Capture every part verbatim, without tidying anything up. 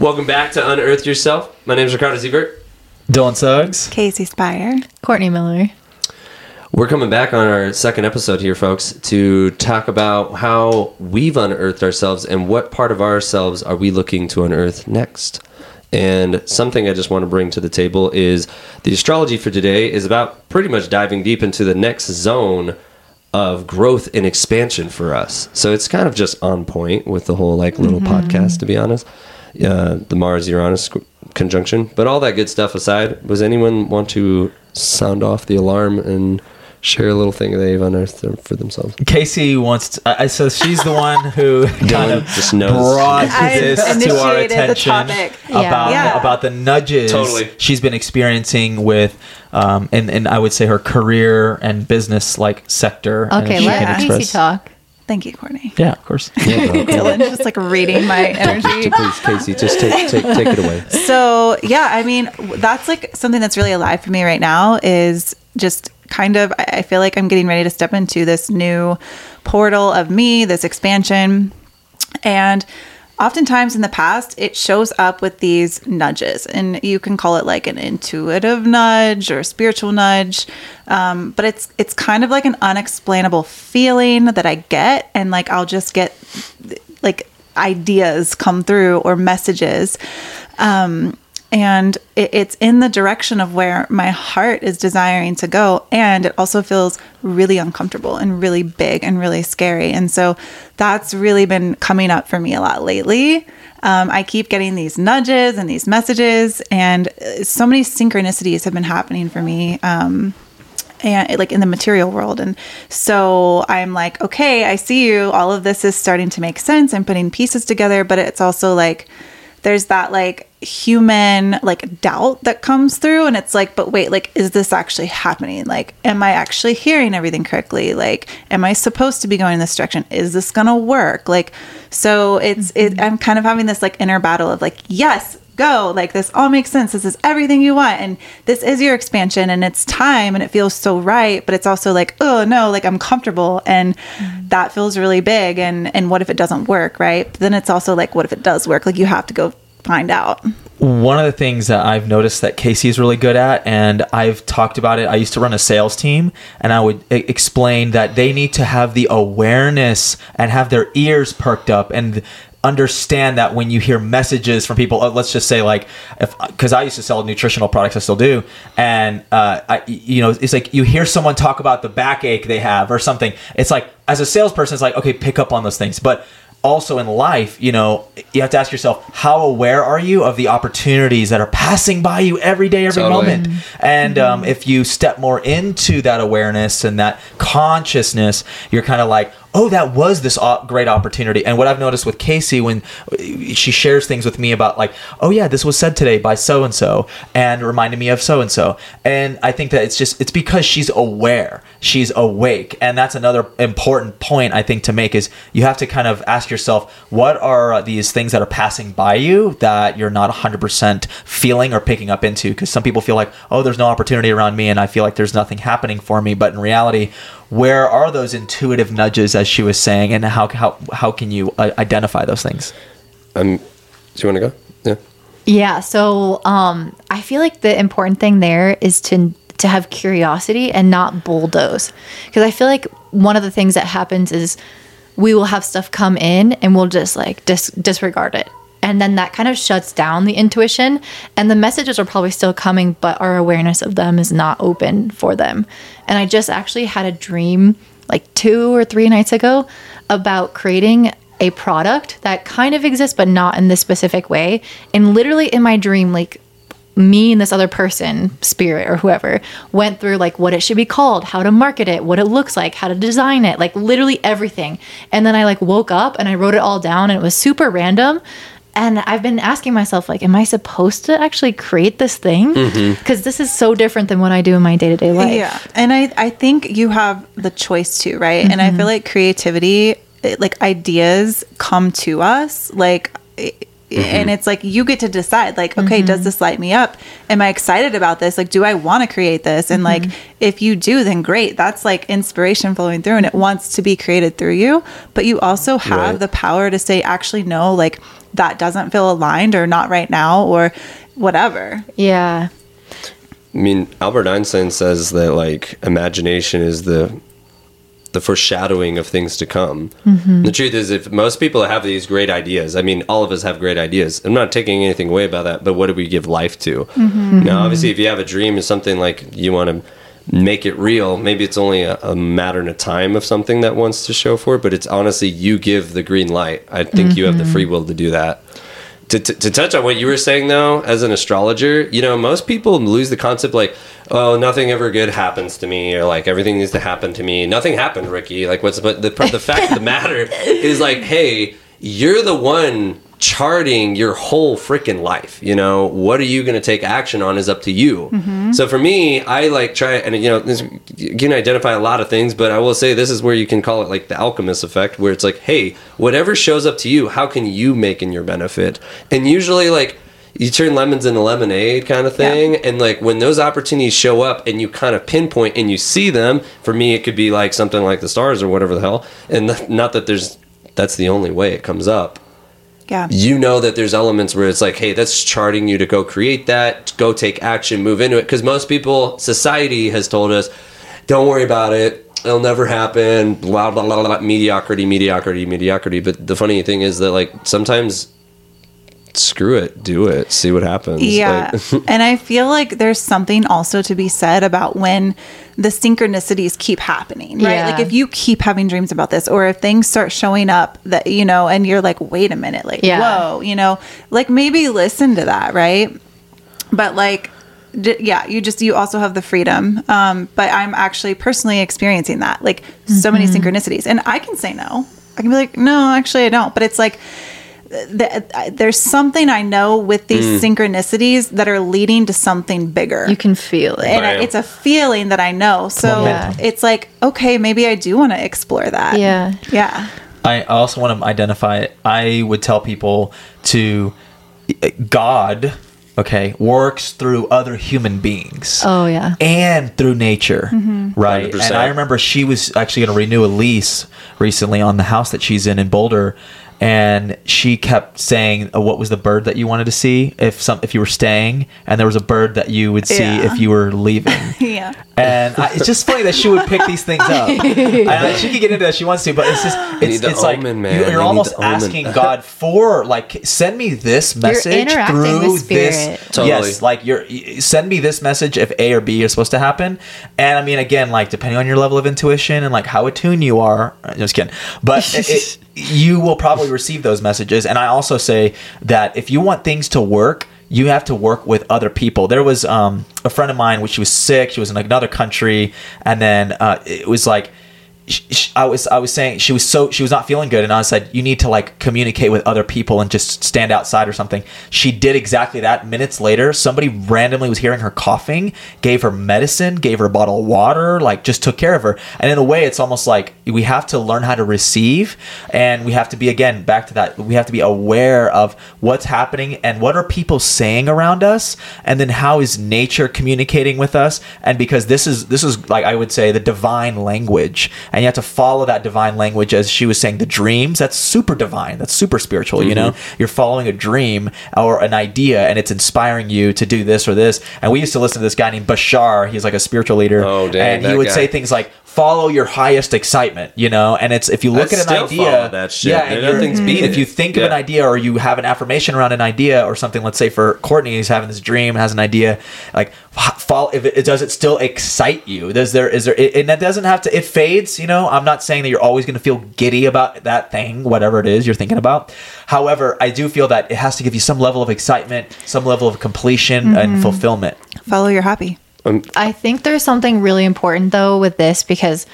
Welcome back to Unearth Yourself. My name is Ricardo Zeevaert. Dylon Suggs. Kasey Sphire. Courtney Miller. We're coming back on our second episode here, folks, to talk about how we've unearthed ourselves and what part of ourselves are we looking to unearth next. And something I just want to bring to the table is the astrology for today is about pretty much diving deep into the next zone of growth and expansion for us. So it's kind of just on point with the whole like little mm-hmm. podcast, to be honest. Uh, the Mars Uranus conjunction. But all that good stuff aside, does anyone want to sound off the alarm and share a little thing they've unearthed for themselves? Kasey wants to, uh, so she's the one who kind of just brought this to our attention yeah. about yeah. about the nudges totally. she's been experiencing with um and and I would say her career and business like sector. Okay, let Kasey talk. Thank you, Courtney. Yeah, of course. Yeah, no, Dylan's just like reading my energy. Please, Kasey, just take, take take it away. So yeah, I mean, that's like something that's really alive for me right now is just kind of, I feel like I'm getting ready to step into this new portal of me, this expansion. And oftentimes in the past, it shows up with these nudges, and you can call it like an intuitive nudge or a spiritual nudge, um, but it's it's kind of like an unexplainable feeling that I get, and like I'll just get like ideas come through or messages, um, and it, it's in the direction of where my heart is desiring to go, and it also feels really uncomfortable and really big and really scary, and so that's really been coming up for me a lot lately. Um, I keep getting these nudges and these messages, and so many synchronicities have been happening for me, um, and like in the material world. And so I'm like, okay, I see you. All of this is starting to make sense. I'm putting pieces together, but it's also like there's that like human like doubt that comes through, and it's like, but wait, like, is this actually happening? Like, am I actually hearing everything correctly? Like, am I supposed to be going in this direction? Is this gonna work? Like, so it's it, I'm kind of having this like inner battle of like, yes, go, like this all makes sense, this is everything you want, and this is your expansion, and it's time, and it feels so right, but it's also like, oh no, like I'm comfortable, and mm-hmm. that feels really big, and and what if it doesn't work, right? But then it's also like, what if it does work? Like, you have to go find out. One of the things that I've noticed that Kasey is really good at, and I've talked about it, I used to run a sales team, and I would I- explain that they need to have the awareness and have their ears perked up and understand that when you hear messages from people, let's just say like, if, cause I used to sell nutritional products, I still do. And, uh, I, you know, it's like you hear someone talk about the backache they have or something. It's like, as a salesperson, it's like, okay, pick up on those things. But also in life, you know, you have to ask yourself, how aware are you of the opportunities that are passing by you every day, every totally. moment? Mm-hmm. And mm-hmm. Um, if you step more into that awareness and that consciousness, you're kind of like, oh, that was this great opportunity. And what I've noticed with Kasey when she shares things with me about like, oh yeah, this was said today by so-and-so and reminded me of so-and-so. And I think that it's just, it's because she's aware, she's awake. And that's another important point I think to make is you have to kind of ask yourself, what are these things that are passing by you that you're not one hundred percent feeling or picking up into? Because some people feel like, oh, there's no opportunity around me and I feel like there's nothing happening for me. But in reality, where are those intuitive nudges, as she was saying, and how how how can you uh, identify those things? Um, do you want to go? Yeah. Yeah. So um, I feel like the important thing there is to to have curiosity and not bulldoze, because I feel like one of the things that happens is we will have stuff come in and we'll just like dis- disregard it, and then that kind of shuts down the intuition, and the messages are probably still coming, but our awareness of them is not open for them. And I just actually had a dream like two or three nights ago about creating a product that kind of exists, but not in this specific way. And literally in my dream, like me and this other person, spirit or whoever, went through like what it should be called, how to market it, what it looks like, how to design it, like literally everything. And then I like woke up and I wrote it all down, and it was super random. And I've been asking myself, like, am I supposed to actually create this thing? Because mm-hmm. this is so different than what I do in my day-to-day life. Yeah, and I, I think you have the choice to, right? Mm-hmm. And I feel like creativity, it, like ideas come to us, like, it, mm-hmm. and it's like you get to decide, like, okay, mm-hmm. does this light me up? Am I excited about this? Like, do I want to create this? And mm-hmm. like, if you do, then great. That's like inspiration flowing through, and it wants to be created through you. But you also have right. the power to say, actually, no, like, that doesn't feel aligned or not right now or whatever. Yeah. I mean, Albert Einstein says that like imagination is the the foreshadowing of things to come. Mm-hmm. The truth is, if most people have these great ideas, I mean, all of us have great ideas. I'm not taking anything away about that, but what do we give life to? Mm-hmm. Now, obviously, if you have a dream of something like you want to make it real, maybe it's only a, a matter of time of something that wants to show for it, but it's honestly you give the green light. I think mm-hmm. you have the free will to do that. To, to, to touch on what you were saying, though, as an astrologer, you know, most people lose the concept like, oh, nothing ever good happens to me, or like everything needs to happen to me. Nothing happened, Ricky. Like, what's but the, the fact of the matter is like, hey, you're the one charting your whole freaking life. You know, what are you going to take action on is up to you. Mm-hmm. So for me, I like try and, you know, this, you can identify a lot of things, but I will say this is where you can call it like the alchemist effect, where it's like, hey, whatever shows up to you, how can you make in your benefit? And usually like you turn lemons into lemonade kind of thing. Yeah. And like when those opportunities show up and you kind of pinpoint and you see them, for me, it could be like something like the stars or whatever the hell. And th- not that there's, that's the only way it comes up. Yeah. You know that there's elements where it's like, hey, that's charting you to go create that, go take action, move into it. Because most people, society has told us, don't worry about it. It'll never happen. Blah, blah, blah, blah. Mediocrity, mediocrity, mediocrity. But the funny thing is that, like, sometimes screw it, do it, see what happens. Yeah. Like, and I feel like there's something also to be said about when the synchronicities keep happening, right? Yeah. Like if you keep having dreams about this, or if things start showing up that, you know, and you're like, wait a minute, like, yeah. whoa, you know, like maybe listen to that, right? But like, d- yeah, you just, you also have the freedom. Um, but I'm actually personally experiencing that, like mm-hmm. so many synchronicities. And I can say no. I can be like, no, actually I don't. But it's like, The, uh, there's something I know with these mm. synchronicities that are leading to something bigger. You can feel it. And right. I, it's a feeling that I know. So yeah. it's like, okay, maybe I do want to explore that. Yeah. Yeah. I also want to identify it. I would tell people to God, okay, works through other human beings. Oh, yeah. And through nature, mm-hmm. right? one hundred percent. And I remember she was actually going to renew a lease recently on the house that she's in in Boulder. And she kept saying, oh, what was the bird that you wanted to see if some if you were staying? And there was a bird that you would see yeah. if you were leaving. yeah. And I, it's just funny that she would pick these things up. I, she could get into that if she wants to, but it's just, it's, it's like, omen, man. you're, you're almost asking God for, like, send me this message through this. Totally. Yes, like, you're, send me this message if A or B are supposed to happen. And I mean, again, like, depending on your level of intuition and, like, how attuned you are, just kidding. But it, it, you will probably receive those messages. And I also say that if you want things to work, you have to work with other people. There was um, a friend of mine when she was sick. She was in another country, and then uh, it was like she, she, I was I was saying she was so she was not feeling good, and I said you need to like communicate with other people and just stand outside or something. She did exactly that. Minutes later, somebody randomly was hearing her coughing, gave her medicine, gave her a bottle of water, like just took care of her. And in a way, it's almost like we have to learn how to receive, and we have to be, again, back to that, we have to be aware of what's happening and what are people saying around us, and then how is nature communicating with us. And because this is this is like I would say the divine language, and you have to follow that divine language. As she was saying, the dreams, that's super divine, that's super spiritual. Mm-hmm. You know, you're following a dream or an idea, and it's inspiring you to do this or this. And we used to listen to this guy named Bashar. He's like a spiritual leader. Oh, dang, and he would guy. say things like, follow your highest excitement, you know. And it's, if you look I at an idea, that shit. yeah, and nothing's beat if you think yeah. of an idea, or you have an affirmation around an idea or something. Let's say for Courtney, who's having this dream, has an idea, like, follow. If it, does it still excite you? Does there is there? It, and that doesn't have to. It fades, you know. I'm not saying that you're always going to feel giddy about that thing, whatever it is you're thinking about. However, I do feel that it has to give you some level of excitement, some level of completion mm-hmm. and fulfillment. Follow your happy. I think there's something really important, though, with this, because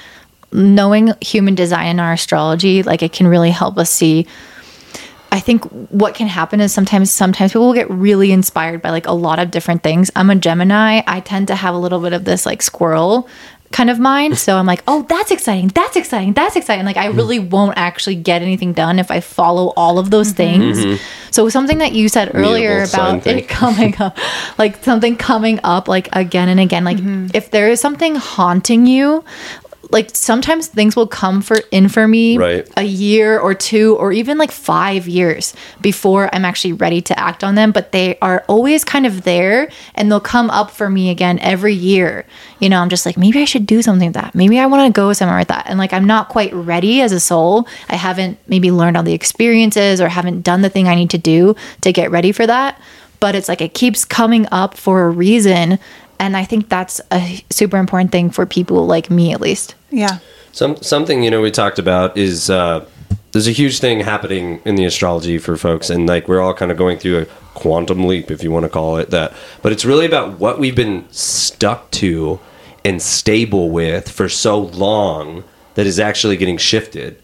knowing human design and our astrology, like, it can really help us see. I think what can happen is sometimes sometimes people will get really inspired by, like, a lot of different things. I'm a Gemini. I tend to have a little bit of this, like, squirrel kind of mind. So I'm like, oh, that's exciting. That's exciting. That's exciting. Like, I really won't actually get anything done if I follow all of those things. Mm-hmm. So something that you said earlier Mutable about it coming up, like something coming up like again and again, like mm-hmm. if there is something haunting you, like sometimes things will come for in for me right. a year or two or even like five years before I'm actually ready to act on them, but they are always kind of there and they'll come up for me again every year. You know, I'm just like, maybe I should do something with that. Maybe I want to go somewhere with that. And like, I'm not quite ready as a soul. I haven't maybe learned all the experiences or haven't done the thing I need to do to get ready for that. But it's like, it keeps coming up for a reason. And I think that's a super important thing for people like me, at least. Yeah. Some Something, you know, we talked about is uh, there's a huge thing happening in the astrology for folks. And like, we're all kind of going through a quantum leap, if you want to call it that. But it's really about what we've been stuck to and stable with for so long that is actually getting shifted.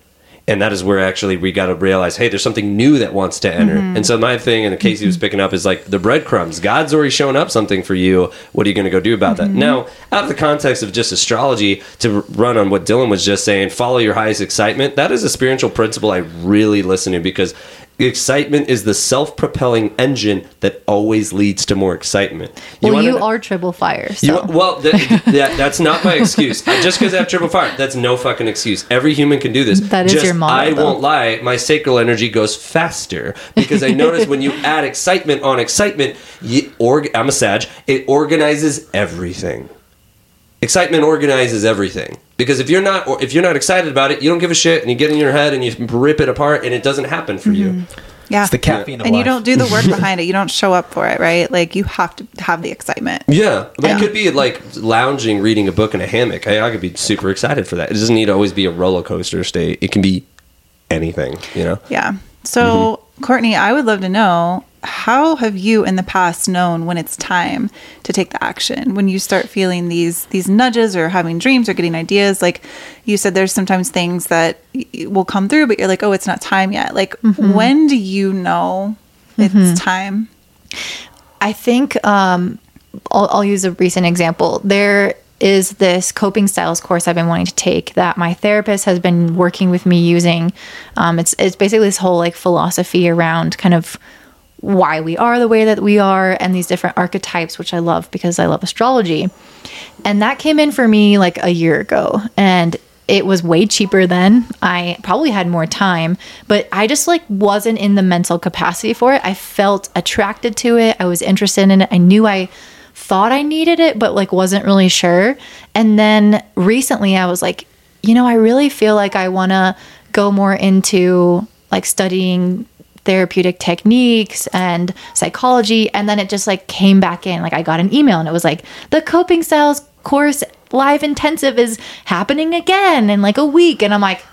And that is where actually we got to realize, hey, there's something new that wants to enter. Mm-hmm. And so my thing, and the Kasey mm-hmm. was picking up, is like the breadcrumbs. God's already shown up something for you. What are you going to go do about mm-hmm. that? Now, out of the context of just astrology, to run on what Dylon was just saying, follow your highest excitement. That is a spiritual principle I really listen to, because excitement is the self-propelling engine that always leads to more excitement. You well, you to, are triple fire. So. You, well, th- th- that, that's not my excuse. Just because I have triple fire, that's no fucking excuse. Every human can do this. That is Just, your motto. I though. won't lie. My sacral energy goes faster because I notice when you add excitement on excitement, you org- I'm a Sag. It organizes everything. Excitement organizes everything. Because if you're not or if you're not excited about it, you don't give a shit, and you get in your head and you rip it apart, and it doesn't happen for mm-hmm. you. Yeah, it's the caffeine of life. And you don't do the work behind it. You don't show up for it, right? Like, you have to have the excitement. Yeah, but yeah. It could be like lounging, reading a book in a hammock. I, I could be super excited for that. It doesn't need to always be a roller coaster state. It can be anything, you know. Yeah. So, mm-hmm. Courtney, I would love to know, how have you in the past known when it's time to take the action? When you start feeling these these nudges or having dreams or getting ideas, like you said, there's sometimes things that will come through, but you're like, oh, it's not time yet. Like, mm-hmm. when do you know it's mm-hmm. time? I think um, I'll, I'll use a recent example. There is this coping styles course I've been wanting to take that my therapist has been working with me using. Um, it's it's basically this whole like philosophy around kind of why we are the way that we are and these different archetypes, which I love because I love astrology. And that came in for me like a year ago, and it was way cheaper then. I probably had more time, but I just like wasn't in the mental capacity for it. I felt attracted to it. I was interested in it. I knew I thought I needed it, but like wasn't really sure. And then recently I was like, you know, I really feel like I want to go more into like studying therapeutic techniques and psychology. And then it just like came back in. Like, I got an email and it was like, the coping styles course live intensive is happening again in like a week. And I'm like,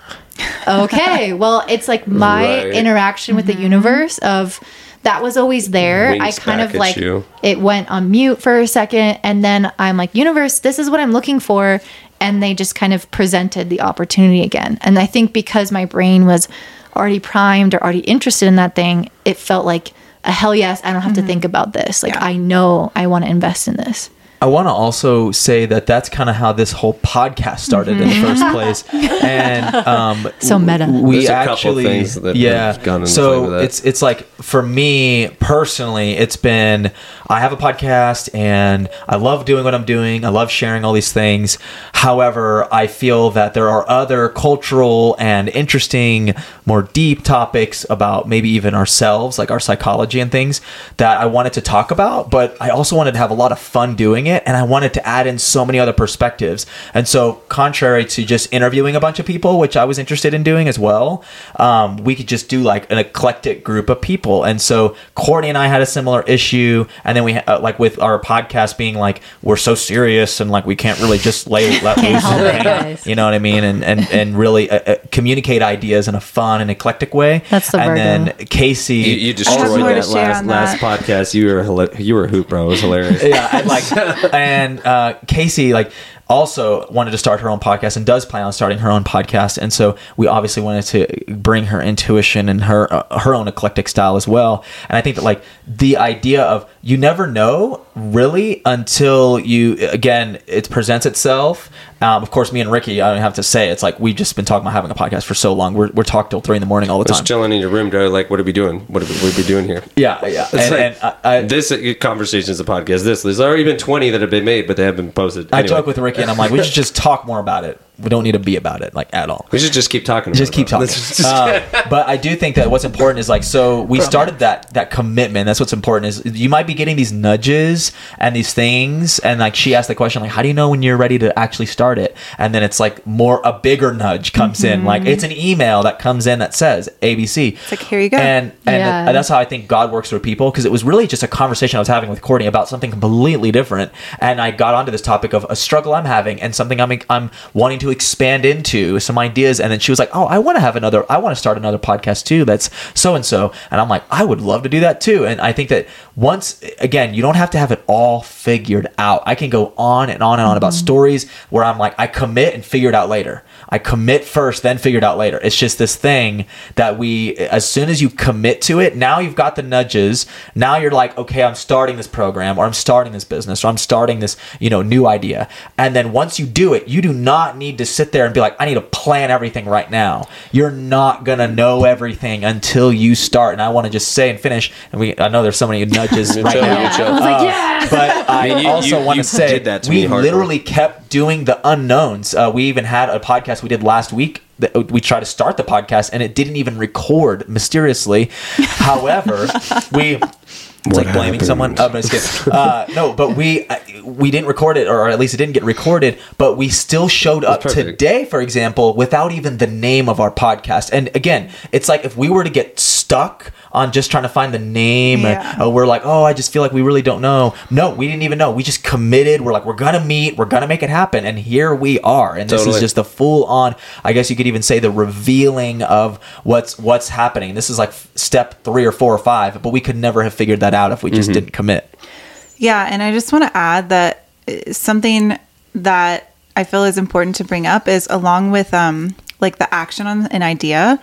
okay, well, it's like my right. interaction with mm-hmm. the universe of that was always there. Winks I kind of like you. It went on mute for a second. And then I'm like, universe, this is what I'm looking for. And they just kind of presented the opportunity again. And I think because my brain was already primed or already interested in that thing, it felt like a hell yes, I don't have mm-hmm. to think about this. Like, yeah. I know I want to invest in this. I want to also say that that's kind of how this whole podcast started mm-hmm. in the first place. And um, so meta. We There's actually, a couple things that yeah. have gone in so the that. it's it's like for me personally, it's been I have a podcast and I love doing what I'm doing. I love sharing all these things. However, I feel that there are other cultural and interesting, more deep topics about maybe even ourselves, like our psychology and things that I wanted to talk about. But I also wanted to have a lot of fun doing it, and I wanted to add in so many other perspectives. And so contrary to just interviewing a bunch of people, which I was interested in doing as well, um, we could just do like an eclectic group of people. And so Courtney and I had a similar issue, and then we uh, like with our podcast being like, we're so serious and like we can't really just lay let loose and, you know what I mean, and and, and really uh, uh, communicate ideas in a fun and eclectic way. That's the and Virgo. Then Kasey you, you destroyed that last, that last podcast. You were you were a hoop, bro. It was hilarious. Yeah, I like and uh, Kasey like also wanted to start her own podcast and does plan on starting her own podcast. And so we obviously wanted to bring her intuition and her uh, her own eclectic style as well. And I think that like the idea of you never know really until you, again, it presents itself. Um, of course, me and Ricky, I don't have to say, it's like we've just been talking about having a podcast for so long. We're we're talking till three in the morning all the time. We're just chilling in your room, bro. Like, what are we doing? What are we, what are we doing here? Yeah, yeah. It's and, like, and I, I, this conversation is a podcast. This there's already been twenty that have been made, but they haven't been posted. Anyway. I talk with Ricky, and I'm like, we should just talk more about it. we don't need to be about it, like, at all. We should just keep talking about just it. Keep talking. Just keep talking. Uh, but I do think that what's important is, like, so we started that that commitment. That's what's important, is you might be getting these nudges and these things. And, like, she asked the question, like, how do you know when you're ready to actually start it? And then it's, like, more a bigger nudge comes mm-hmm. in. Like, it's an email that comes in that says A B C. It's like, here you go. And, and yeah. that's how I think God works through people, because it was really just a conversation I was having with Courtney about something completely different. And I got onto this topic of a struggle I'm having and something I'm I'm wanting to expand into, some ideas. And then she was like, oh, I want to have another, I want to start another podcast too. That's so-and-so. And I'm like, I would love to do that too. And I think that once again, you don't have to have it all figured out. I can go on and on and on about mm-hmm. stories where I'm like, I commit and figure it out later. I commit first, then figure it out later. It's just this thing that we, as soon as you commit to it, now you've got the nudges. Now you're like, okay, I'm starting this program, or I'm starting this business, or I'm starting this, you know, new idea. And then once you do it, you do not need to sit there and be like, I need to plan everything right now. You're not going to know everything until you start. And I want to just say and finish, and we, I know there's so many nudges right chill, now. Chill. I like, yeah. uh, but I, mean, you, I also want to say that to we literally kept doing the unknowns. Uh, we even had a podcast we did last week. We tried to start the podcast and it didn't even record, mysteriously. However, we... It's what like blaming happened? Someone. Oh, no, uh, no, but we we didn't record it, or at least it didn't get recorded. But we still showed up today, for example, without even the name of our podcast. And again, it's like if we were to get stuck on just trying to find the name, yeah. or, or we're like, oh, I just feel like we really don't know. No, we didn't even know. We just committed. We're like, we're gonna meet. We're gonna make it happen. And here we are. And totally. This is just the full on. I guess you could even say the revealing of what's what's happening. This is like step three or four or five. But we could never have figured that out out if we just mm-hmm. didn't commit. Yeah. And I just want to add that something that I feel is important to bring up is, along with um like the action on an idea,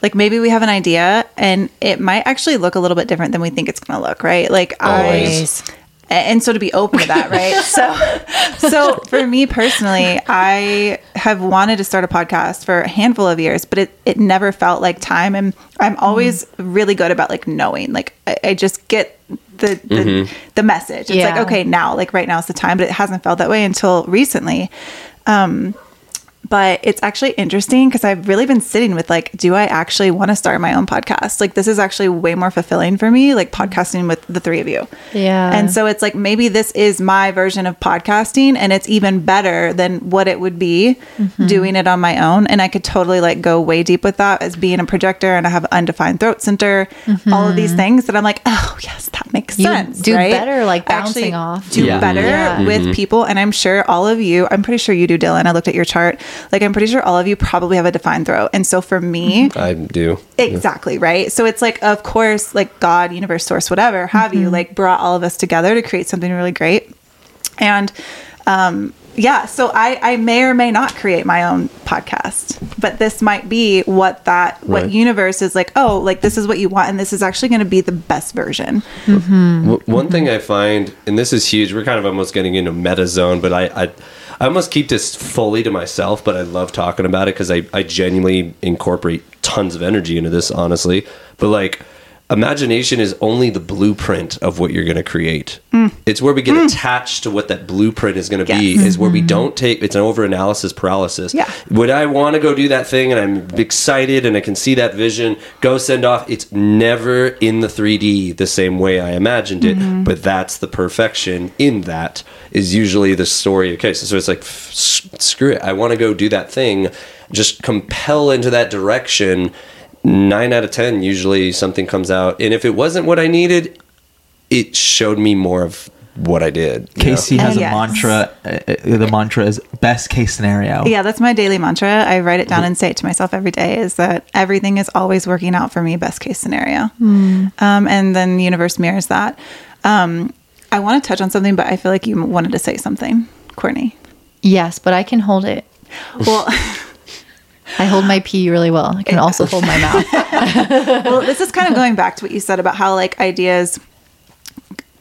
like maybe we have an idea and it might actually look a little bit different than we think it's going to look, right? Like Always. I and so to be open to that, right? so so for me personally, I have wanted to start a podcast for a handful of years, but it, it never felt like time. And I'm always mm. really good about like knowing, like I, I just get the the, mm-hmm. the message. It's yeah. like, okay, now, like right now is the time, but it hasn't felt that way until recently. Um, but it's actually interesting because I've really been sitting with like, do I actually want to start my own podcast? Like, this is actually way more fulfilling for me, like podcasting with the three of you. Yeah. And so it's like, maybe this is my version of podcasting, and it's even better than what it would be mm-hmm. doing it on my own. And I could totally like go way deep with that, as being a projector, and I have undefined throat center, mm-hmm. all of these things that I'm like, oh yes, that makes you sense. Do right? better, like bouncing actually off. Do yeah. better yeah. with mm-hmm. people. And I'm sure all of you, I'm pretty sure you do, Dylon. I looked at your chart. Like, I'm pretty sure all of you probably have a defined throat. And so for me... I do. Exactly, yeah. right? So it's like, of course, like God, universe, source, whatever, have mm-hmm. you, like brought all of us together to create something really great. And um, yeah, so I, I may or may not create my own podcast, but this might be what that, what right. universe is like, oh, like this is what you want, and this is actually going to be the best version. Mm-hmm. W- one mm-hmm. thing I find, and this is huge, we're kind of almost getting into meta zone, but I... I I almost keep this fully to myself, but I love talking about it because I, I genuinely incorporate tons of energy into this, honestly. But like, imagination is only the blueprint of what you're going to create. Mm. It's where we get mm. attached to what that blueprint is going to yes. be, is where we don't take, it's an over-analysis paralysis. Yeah. Would I want to go do that thing, and I'm excited and I can see that vision, go send off. It's never in the three D the same way I imagined it, mm-hmm. but that's the perfection in that. Is usually the story. Okay, so, so it's like, f- screw it. I want to go do that thing. Just compel into that direction. Nine out of ten, usually something comes out. And if it wasn't what I needed, it showed me more of what I did. Kasey know? has oh, yes. a mantra. Uh, the mantra is best case scenario. Yeah, that's my daily mantra. I write it down and say it to myself every day, is that everything is always working out for me, best case scenario. Mm. Um, and then the universe mirrors that. Um, I want to touch on something, but I feel like you wanted to say something, Courtney. Yes, but I can hold it. Well, I hold my pee really well. I can also hold my mouth. Well, this is kind of going back to what you said about how like ideas,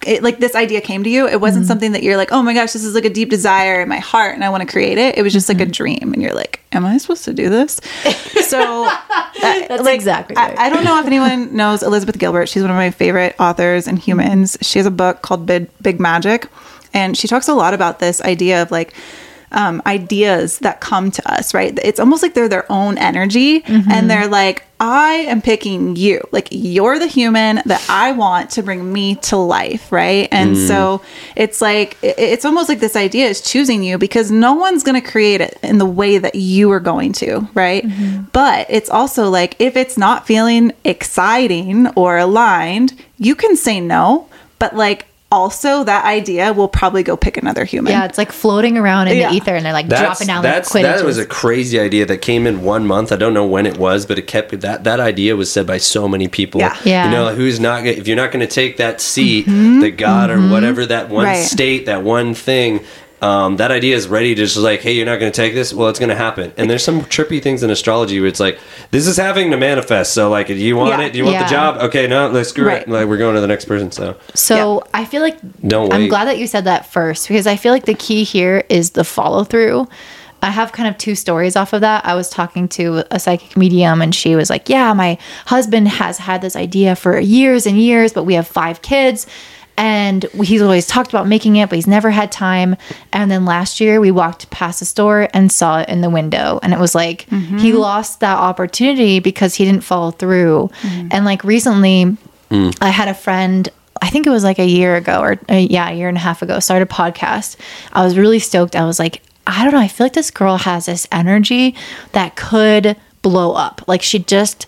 it, like this idea came to you. It wasn't mm-hmm. something that you're like, oh my gosh, this is like a deep desire in my heart and I want to create it. It was just mm-hmm. like a dream. And you're like, am I supposed to do this? So uh, that's like, exactly right. I, I don't know if anyone knows Elizabeth Gilbert. She's one of my favorite authors and humans. She has a book called Big, Big Magic. And she talks a lot about this idea of like, um, ideas that come to us, right? It's almost like they're their own energy, mm-hmm. and they're like, I am picking you. Like, you're the human that I want to bring me to life, right? And mm. so it's like, it's almost like this idea is choosing you because no one's going to create it in the way that you are going to, right? Mm-hmm. But it's also like, if it's not feeling exciting or aligned, you can say no, but like, also, that idea will probably go pick another human. Yeah, it's like floating around in yeah. the ether, and they're like that's, dropping down that's, like Quidditch. That was a crazy idea that came in one month. I don't know when it was, but it kept that that idea was said by so many people. Yeah, yeah. You know, who's not if you're not going to take that seat, mm-hmm. that God mm-hmm. or whatever that one right. state, that one thing. Um, that idea is ready to just like, hey, you're not going to take this? Well, it's going to happen. And there's some trippy things in astrology where it's like, this is having to manifest. So like, do you want yeah. it? Do you want yeah. the job? Okay, no, let's screw right. it. Like, we're going to the next person. So, so yeah. I feel like Don't I'm wait. glad that you said that first, because I feel like the key here is the follow through. I have kind of two stories off of that. I was talking to a psychic medium, and she was like, yeah, my husband has had this idea for years and years, but we have five kids. And he's always talked about making it, but he's never had time. And then last year we walked past the store and saw it in the window. And it was like, mm-hmm. he lost that opportunity because he didn't follow through. Mm-hmm. And like recently mm. I had a friend, I think it was like a year ago or uh, yeah, a year and a half ago, started a podcast. I was really stoked. I was like, I don't know. I feel like this girl has this energy that could blow up. Like, she just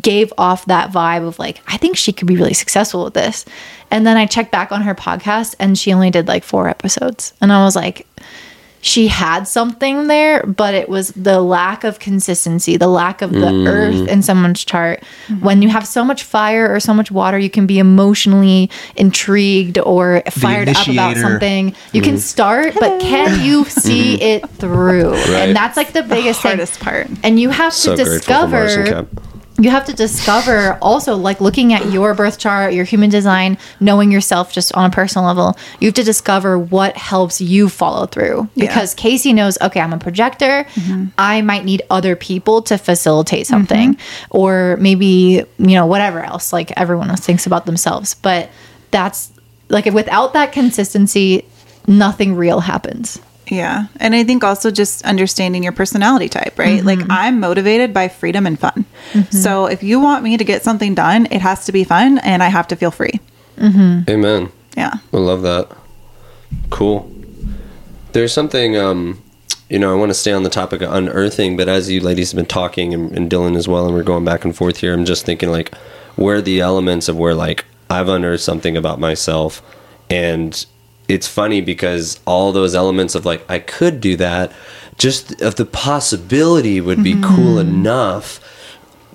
gave off that vibe of like, I think she could be really successful with this. And then I checked back on her podcast, and she only did like four episodes. And I was like, she had something there, but it was the lack of consistency, the lack of the mm. earth in someone's chart. Mm-hmm. When you have so much fire or so much water, you can be emotionally intrigued or fired up about something. You mm. can start, Hello. but can you see it through? Right. And that's like the biggest the hardest thing. part. And you have so to discover... You have to discover also, like, looking at your birth chart, your human design, knowing yourself just on a personal level. You have to discover what helps you follow through, because yeah. Kasey knows, okay, I'm a projector. Mm-hmm. I might need other people to facilitate something, mm-hmm. or maybe, you know, whatever else, like everyone else thinks about themselves. But that's like, without that consistency, nothing real happens. Yeah. And I think also just understanding your personality type, right? Mm-hmm. Like, I'm motivated by freedom and fun. Mm-hmm. So if you want me to get something done, it has to be fun, and I have to feel free. Mm-hmm. Amen. Yeah. I love that. Cool. There's something, um, you know, I want to stay on the topic of unearthing, but as you ladies have been talking, and, and Dylan as well, and we're going back and forth here, I'm just thinking, like, where are the elements of where, like, I've unearthed something about myself, and it's funny because all those elements of like, I could do that, just of the possibility would be mm-hmm. cool enough.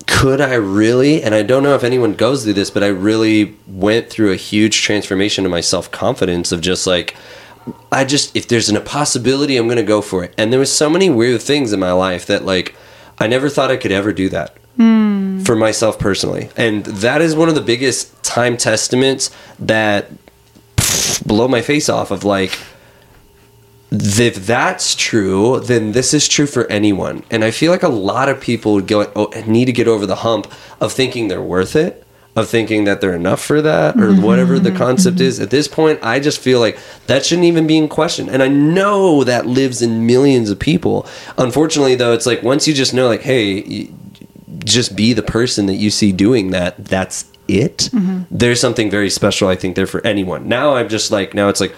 Could I really? And I don't know if anyone goes through this, but I really went through a huge transformation of my self-confidence of just like, I just, if there's an, a possibility, I'm going to go for it. And there was so many weird things in my life that like, I never thought I could ever do that. Mm. For myself personally. And that is one of the biggest time testaments that blow my face off of like, if that's true, then this is true for anyone. And I feel like a lot of people go, oh, need to get over the hump of thinking they're worth it, of thinking that they're enough for that, or mm-hmm. whatever the concept mm-hmm. is. At this point, I just feel like that shouldn't even be in question. And I know that lives in millions of people. Unfortunately, though, it's like, once you just know, like, hey, you, just be the person that you see doing that, that's it. Mm-hmm. There's something very special, I think, there for anyone. Now I'm just like, now it's like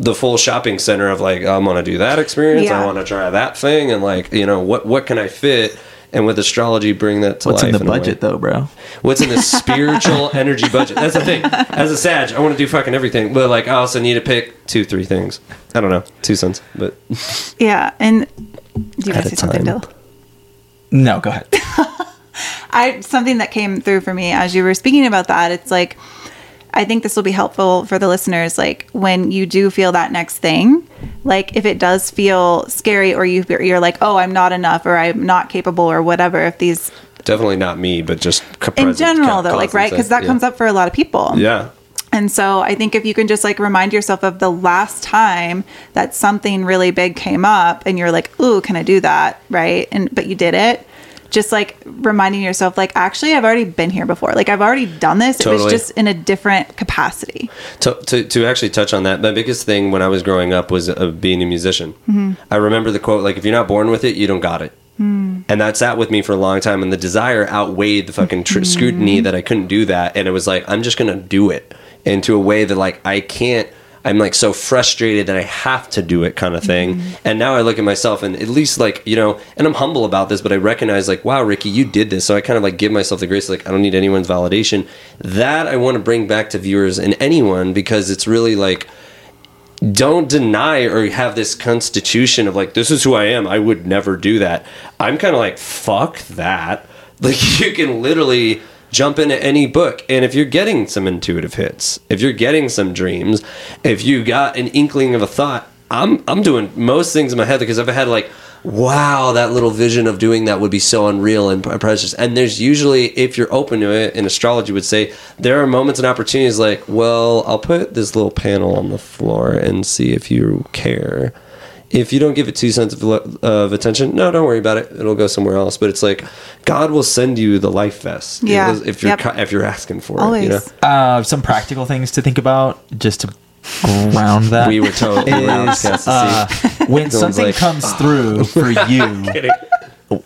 the full shopping center of like, I'm gonna do that experience, yeah. I want to try that thing, and like, you know, what what can I fit? And with astrology, bring that to what's life. What's in the in budget, though, bro? What's in the spiritual energy budget? That's the thing. As a Sag, I want to do fucking everything. But, like, I also need to pick two, three things. I don't know. Two cents. But yeah. And do you want to say something, Bill? No, go ahead. I something that came through for me as you were speaking about that, it's like, I think this will be helpful for the listeners. Like, when you do feel that next thing, like if it does feel scary, or you, you're like, oh, I'm not enough, or I'm not capable, or whatever, if these... Definitely not me, but just... In general, though, like, right? Because that yeah. comes up for a lot of people. Yeah. And so I think if you can just like remind yourself of the last time that something really big came up, and you're like, ooh, can I do that? Right? And but you did it. just like reminding yourself, like, actually, I've already been here before. Like, I've already done this. Totally. It was just in a different capacity. To, to, to actually touch on that, my biggest thing when I was growing up was of being a musician. Mm-hmm. I remember the quote, like, if you're not born with it, you don't got it. Mm. And that sat with me for a long time. And the desire outweighed the fucking tr- mm. scrutiny that I couldn't do that. And it was like, I'm just going to do it into a way that, like, I can't. I'm like so frustrated that I have to do it kind of thing. Mm-hmm. And now I look at myself and at least like, you know, and I'm humble about this, but I recognize like, wow, Ricky, you did this. So I kind of like give myself the grace, like I don't need anyone's validation. That I want to bring back to viewers and anyone, because it's really like, don't deny or have this constitution of like, this is who I am. I would never do that. I'm kind of like, fuck that. Like you can literally jump into any book, and if you're getting some intuitive hits, if you're getting some dreams, if you got an inkling of a thought, I'm I'm doing most things in my head because I've had like, wow, that little vision of doing that would be so unreal and precious. And there's usually, if you're open to it, and astrology would say, there are moments and opportunities like, well, I'll put this little panel on the floor and see if you care. If you don't give it two cents of, uh, of attention, no, don't worry about it. It'll go somewhere else. But it's like God will send you the life vest. Yeah. If you're yep. co- if you're asking for Always. It. You know? uh, some practical things to think about just to ground that. We were told is, uh, when something like, comes oh. through for you.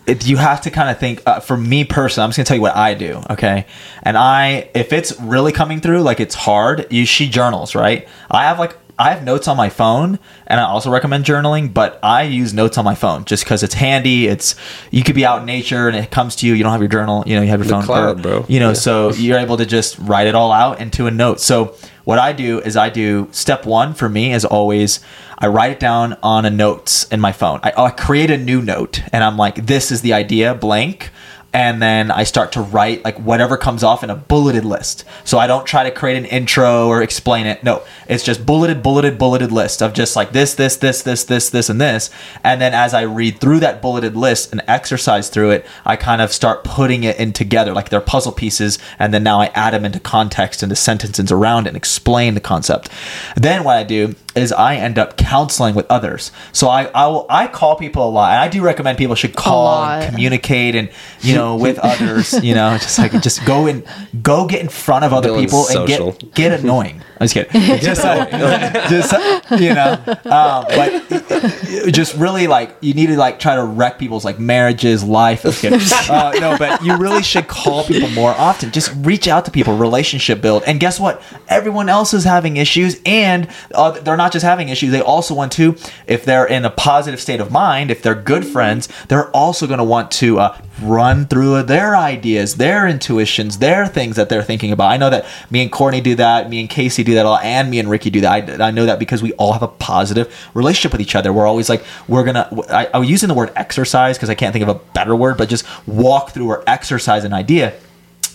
If you have to kind of think, uh, for me personally, I'm just going to tell you what I do, okay? And I, if it's really coming through, like it's hard, you she journals, right? I have like, I have notes on my phone, and I also recommend journaling, but I use notes on my phone just because it's handy. It's, you could be out in nature and it comes to you. You don't have your journal, you know, you have your the phone. Cloud, or, bro. You know, yeah. So you're able to just write it all out into a note. So what I do is I do step one for me is always I write it down on a notes in my phone. I, I create a new note and I'm like, this is the idea blank. And then I start to write like whatever comes off in a bulleted list. So I don't try to create an intro or explain it. No, it's just bulleted, bulleted, bulleted list of just like this, this, this, this, this, this, and this. And then as I read through that bulleted list and exercise through it, I kind of start putting it in together like they're puzzle pieces. And then now I add them into context, into sentences around it and explain the concept. Then what I do is I end up counseling with others. So I I, will, I call people a lot. And I do recommend people should call and communicate and, you know, with others, you know, just like just go and go get in front of other Dylan's people and social. get get annoying. I'm just kidding. Just, uh, just uh, you know, um, but just really like you need to like try to wreck people's like marriages, life. Uh, no, but you really should call people more often. Just reach out to people, relationship build, and guess what? Everyone else is having issues, and uh, they're not just having issues. They also want to, if they're in a positive state of mind, if they're good friends, they're also going to want to uh, run through their ideas, their intuitions, their things that they're thinking about. I know that me and Courtney do that. Me and Kasey do. that all, and me and Ricky do that. I, I know that because we all have a positive relationship with each other. We're always like, we're gonna I, I'm using the word exercise because I can't think of a better word, but just walk through or exercise an idea.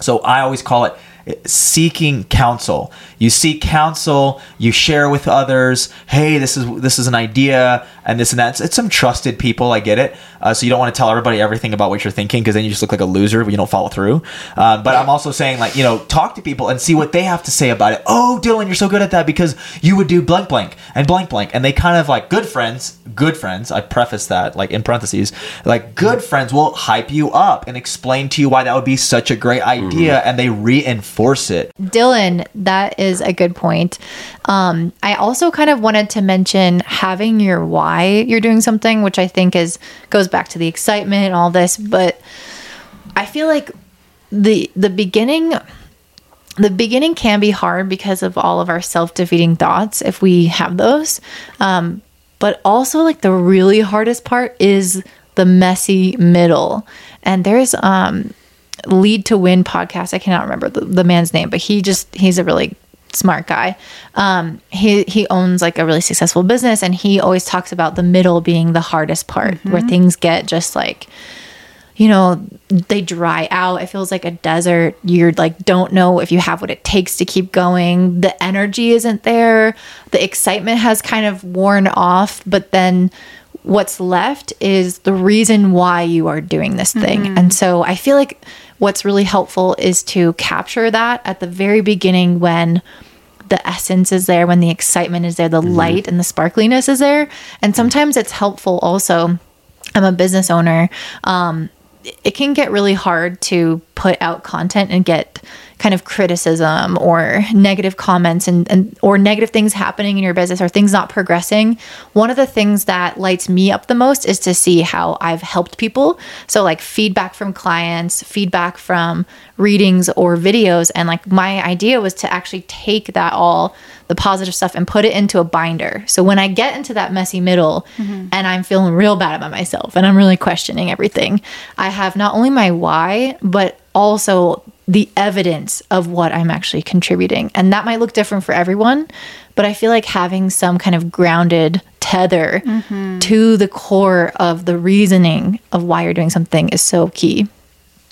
So I always call it seeking counsel. You seek counsel, you share with others, hey, this is this is an idea and this and that. It's, it's some trusted people, I get it. Uh, so you don't want to tell everybody everything about what you're thinking because then you just look like a loser when you don't follow through. Uh, but I'm also saying like, you know, talk to people and see what they have to say about it. Oh, Dylan, you're so good at that because you would do blank, blank and blank, blank. And they kind of like good friends, good friends. I preface that like in parentheses, like good friends will hype you up and explain to you why that would be such a great idea. Mm-hmm. And they reinforce it. Dylan, that is a good point. Um, I also kind of wanted to mention having your why you're doing something, which I think is goes back to the excitement and all this, but I feel like the the beginning the beginning can be hard because of all of our self-defeating thoughts if we have those. Um, but also like the really hardest part is the messy middle. And there's um Lead to Win podcast. I cannot remember the, the man's name, but he just he's a really smart guy. Um, he, he owns like a really successful business, and he always talks about the middle being the hardest part, mm-hmm. where things get just like, you know, they dry out. It feels like a desert. You're like, don't know if you have what it takes to keep going. The energy isn't there. The excitement has kind of worn off, but then what's left is the reason why you are doing this thing. Mm-hmm. And so I feel like what's really helpful is to capture that at the very beginning when the essence is there, when the excitement is there, the mm-hmm. light and the sparkliness is there. And sometimes it's helpful also. I'm a business owner. Um, it can get really hard to put out content and get kind of criticism or negative comments and, and or negative things happening in your business or things not progressing. One of the things that lights me up the most is to see how I've helped people. So like feedback from clients, feedback from readings or videos. And like my idea was to actually take that all, the positive stuff, and put it into a binder. So when I get into that messy middle mm-hmm. and I'm feeling real bad about myself and I'm really questioning everything, I have not only my why, but also the evidence of what I'm actually contributing. And that might look different for everyone, but I feel like having some kind of grounded tether mm-hmm. to the core of the reasoning of why you're doing something is so key.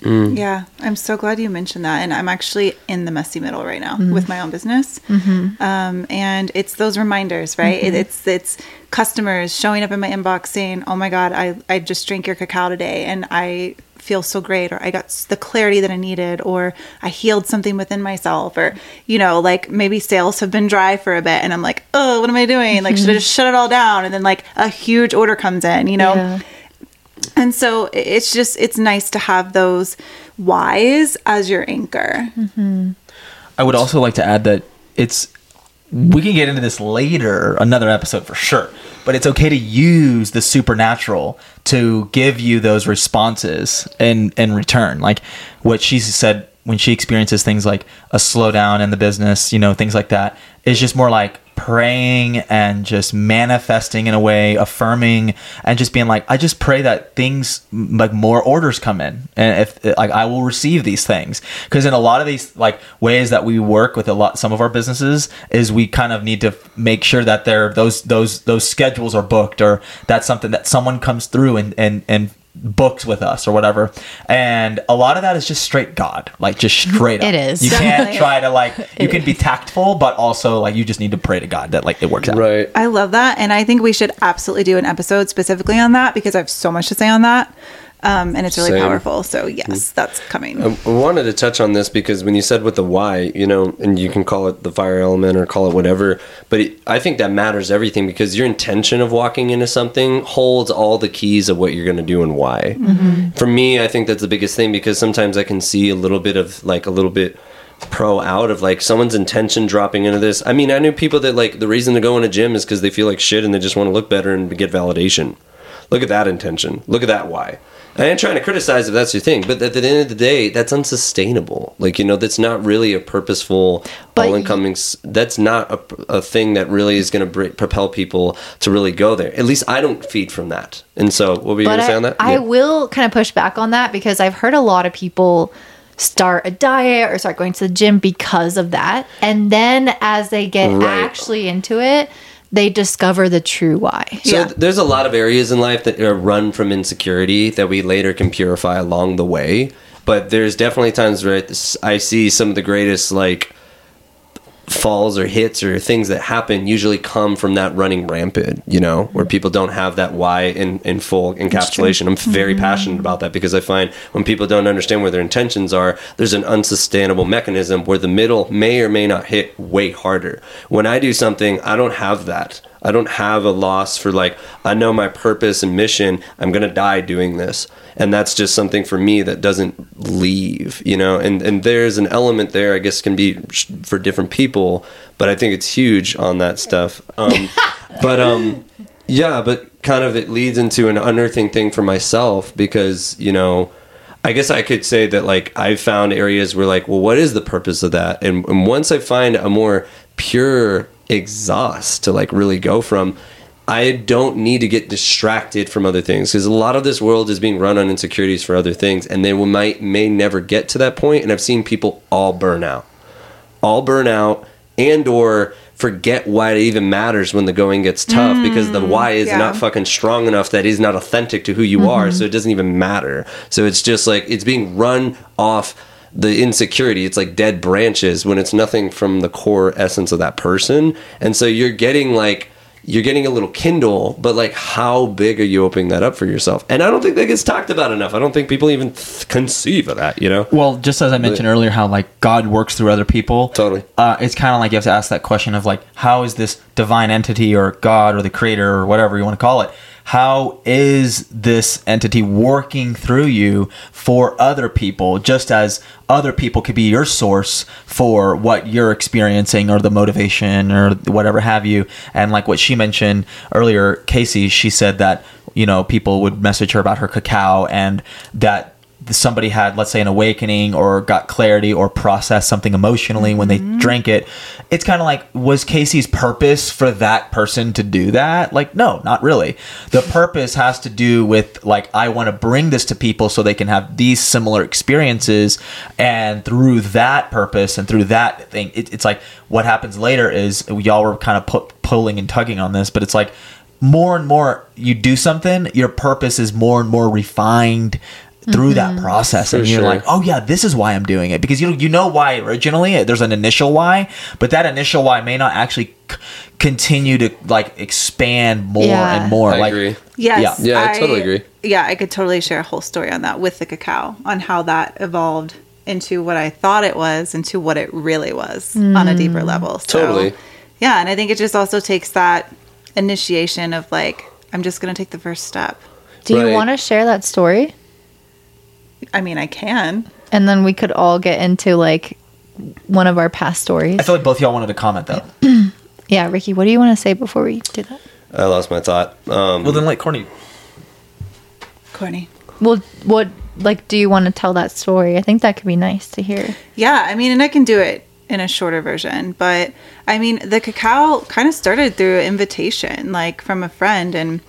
Mm. Yeah, I'm so glad you mentioned that. And I'm actually in the messy middle right now mm. with my own business. Mm-hmm. Um, and it's those reminders, right? Mm-hmm. It, it's it's customers showing up in my inbox saying, oh my God, I, I just drank your cacao today and I feel so great, or I got the clarity that I needed, or I healed something within myself, or, you know, like maybe sales have been dry for a bit and I'm like, oh, what am I doing? Like, should I just shut it all down? And then like a huge order comes in, you know? Yeah. And so it's just, it's nice to have those whys as your anchor. Mm-hmm. I would also like to add that it's, we can get into this later, another episode for sure, but it's okay to use the supernatural to give you those responses in, in return. Like what she said when she experiences things like a slowdown in the business, you know, things like that. It's just more like praying and just manifesting in a way, affirming, and just being like, I just pray that things, like more orders come in, and if like I will receive these things, because in a lot of these like ways that we work with a lot, some of our businesses is we kind of need to make sure that they're those those those schedules are booked, or that's something that someone comes through and and and books with us or whatever. And a lot of that is just straight God, like just straight up. It is. You can't try to like, you can be tactful, but also like you just need to pray to God that like it works out. Right. I love that. And I think we should absolutely do an episode specifically on that, because I have so much to say on that. Um, and it's really Same. powerful. So yes, that's coming. I wanted to touch on this because when you said with the why, you know, and you can call it the fire element or call it whatever, but it, I think that matters everything, because your intention of walking into something holds all the keys of what you're going to do and why. Mm-hmm. For me, I think that's the biggest thing, because sometimes I can see a little bit of like a little bit pro out of like someone's intention dropping into this. I mean, I knew people that like the reason to go in a gym is because they feel like shit and they just want to look better and get validation. Look at that intention. Look at that why. I ain't trying to criticize if that's your thing, but at the end of the day, that's unsustainable. Like, you know, that's not really a purposeful, but all-incoming... That's not a, a thing that really is going to br- propel people to really go there. At least I don't feed from that. And so, what were you going to say on that? I yeah. will kind of push back on that, because I've heard a lot of people start a diet or start going to the gym because of that. And then as they get right. actually into it, they discover the true why. So yeah. th- there's a lot of areas in life that are run from insecurity that we later can purify along the way. But there's definitely times where I see some of the greatest like falls or hits or things that happen usually come from that running rampant, you know, where people don't have that why in, in full encapsulation. I'm very mm-hmm. passionate about that, because I find when people don't understand where their intentions are, there's an unsustainable mechanism where the middle may or may not hit way harder. When I do something, I don't have that. I don't have a loss for like, I know my purpose and mission, I'm going to die doing this. And that's just something for me that doesn't leave, you know, and, and there's an element there, I guess, can be for different people, but I think it's huge on that stuff. Um, but um, yeah, but kind of it leads into an unearthing thing for myself, because, you know, I guess I could say that like I've found areas where like, well, what is the purpose of that? And, and once I find a more pure exhaust to like really go from, I don't need to get distracted from other things, because a lot of this world is being run on insecurities for other things, and they will might may never get to that point. And I've seen people all burn out all burn out and or forget why it even matters when the going gets tough, mm, because the why is yeah. not fucking strong enough, that is not authentic to who you mm-hmm. are, so it doesn't even matter. So it's just like it's being run off the insecurity. It's like dead branches when it's nothing from the core essence of that person. And so you're getting like, you're getting a little kindle, but like how big are you opening that up for yourself? And I don't think that gets talked about enough. I don't think people even th- conceive of that, you know? Well, just as I mentioned but, earlier, how like God works through other people. Totally. Uh, it's kind of like you have to ask that question of like, how is this divine entity or God or the creator or whatever you want to call it, How is this entity working through you for other people, just as other people could be your source for what you're experiencing or the motivation or whatever have you? And like what she mentioned earlier, Kasey, she said that, you know, people would message her about her cacao, and that somebody had, let's say, an awakening or got clarity or processed something emotionally mm-hmm. when they drank it. It's kind of like, was Kasey's purpose for that person to do that? Like, no, not really. The purpose has to do with, like, I want to bring this to people so they can have these similar experiences. And through that purpose and through that thing, it, it's like what happens later is, y'all were kind of pu- pulling and tugging on this, but it's like more and more you do something, your purpose is more and more refined through mm-hmm. that process. For and you're sure. like, oh yeah, this is why I'm doing it. Because you you know why originally, there's an initial why, but that initial why may not actually c- continue to like expand more yeah. and more. I like, agree. Yes, yeah. yeah, I totally agree. Yeah, I could totally share a whole story on that with the cacao, on how that evolved into what I thought it was, into what it really was mm. on a deeper level. So, totally. Yeah, and I think it just also takes that initiation of like, I'm just going to take the first step. Do right. you want to share that story? I mean, I can. And then we could all get into like one of our past stories. I feel like both y'all wanted to comment though. Yeah, Ricky, what do you want to say before we do that? I lost my thought. Um, well, then like Courtney. Courtney. Well, what, like, do you want to tell that story? I think that could be nice to hear. Yeah, I mean, and I can do it in a shorter version. But I mean, the cacao kind of started through an invitation, like from a friend, and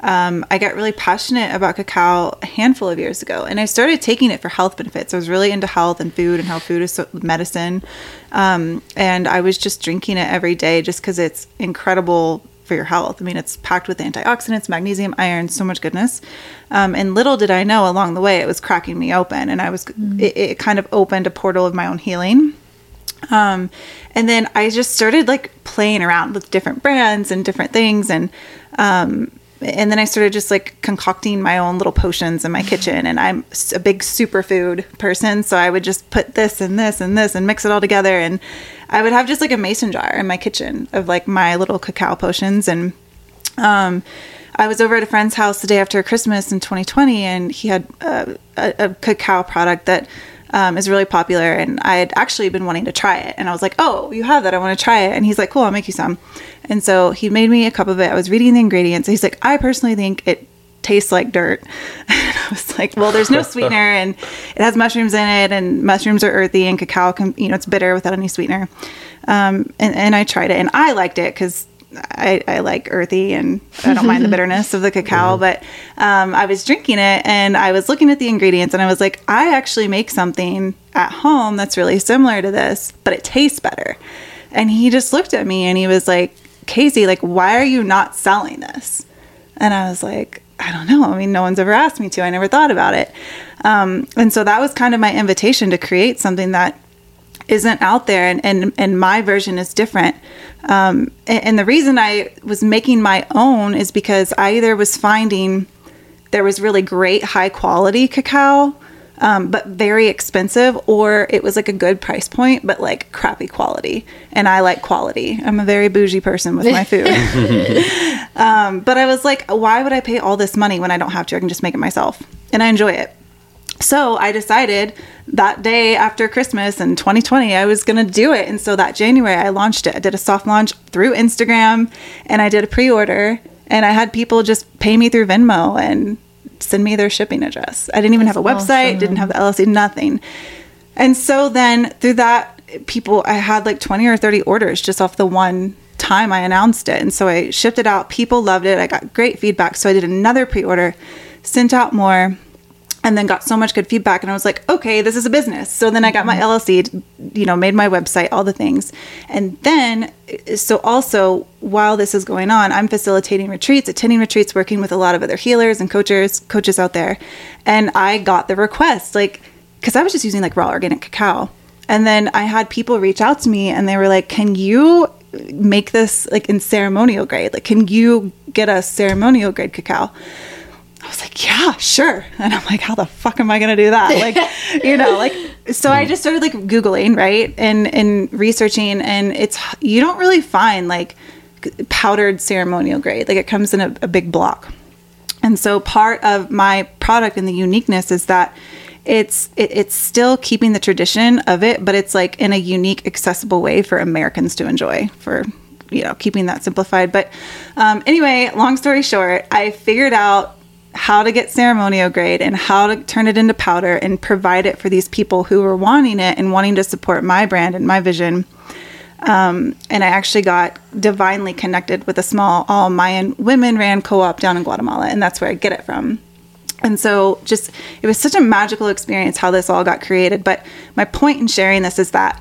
Um, I got really passionate about cacao a handful of years ago, and I started taking it for health benefits. I was really into health and food and how food is so- medicine. Um, and I was just drinking it every day just because it's incredible for your health. I mean, it's packed with antioxidants, magnesium, iron, so much goodness. Um, and little did I know along the way, it was cracking me open, and I was, mm. it, it kind of opened a portal of my own healing. Um, and then I just started like playing around with different brands and different things. And, um, And then I started just like concocting my own little potions in my kitchen. And I'm a big superfood person. So I would just put this and this and this and mix it all together. And I would have just like a mason jar in my kitchen of like my little cacao potions. And um, I was over at a friend's house the day after Christmas in twenty twenty. And he had uh, a, a cacao product that um, is really popular. And I had actually been wanting to try it. And I was like, oh, you have that. I want to try it. And he's like, cool, I'll make you some. And so he made me a cup of it. I was reading the ingredients. He's like, I personally think it tastes like dirt. And I was like, well, there's no sweetener, and it has mushrooms in it, and mushrooms are earthy, and cacao, can, you know, it's bitter without any sweetener. Um, and, and I tried it, and I liked it because I, I like earthy, and I don't mind the bitterness of the cacao. Mm-hmm. But um, I was drinking it, and I was looking at the ingredients, and I was like, I actually make something at home that's really similar to this, but it tastes better. And he just looked at me, and he was like, Kasey, like, why are you not selling this? And I was like, I don't know. I mean, no one's ever asked me to. I never thought about it. Um, and so that was kind of my invitation to create something that isn't out there. And, and, and my version is different. Um, and, and the reason I was making my own is because I either was finding there was really great high quality cacao, Um, but very expensive, or it was like a good price point, but like crappy quality. And I like quality. I'm a very bougie person with my food. um, but I was like, why would I pay all this money when I don't have to? I can just make it myself, and I enjoy it. So I decided that day after Christmas in twenty twenty, I was going to do it. And so that January, I launched it. I did a soft launch through Instagram, and I did a pre-order, and I had people just pay me through Venmo and send me their shipping address. I didn't even That's have a website, awesome. Didn't have the L L C, nothing. And so then through that, people, I had like twenty or thirty orders just off the one time I announced it. And so I shipped it out. People loved it. I got great feedback. So I did another pre-order, sent out more, and then got so much good feedback. And I was like, okay, this is a business. So then I got my L L C, you know, made my website, all the things. And then, so also while this is going on, I'm facilitating retreats, attending retreats, working with a lot of other healers and coaches, coaches out there. And I got the request, like, cause I was just using like raw organic cacao. And then I had people reach out to me, and they were like, can you make this like in ceremonial grade? Like, can you get us ceremonial grade cacao? I was like, yeah, sure. And I'm like, how the fuck am I going to do that? Like, you know, like, so I just started like Googling, right. And, and researching, and it's, you don't really find like powdered ceremonial grade. Like it comes in a, a big block. And so part of my product and the uniqueness is that it's it, it's still keeping the tradition of it, but it's like in a unique, accessible way for Americans to enjoy, for, you know, keeping that simplified. But um, anyway, long story short, I figured out how to get ceremonial grade and how to turn it into powder and provide it for these people who were wanting it and wanting to support my brand and my vision. Um, and I actually got divinely connected with a small all Mayan women ran co-op down in Guatemala, and that's where I get it from. And so just, it was such a magical experience how this all got created. But my point in sharing this is that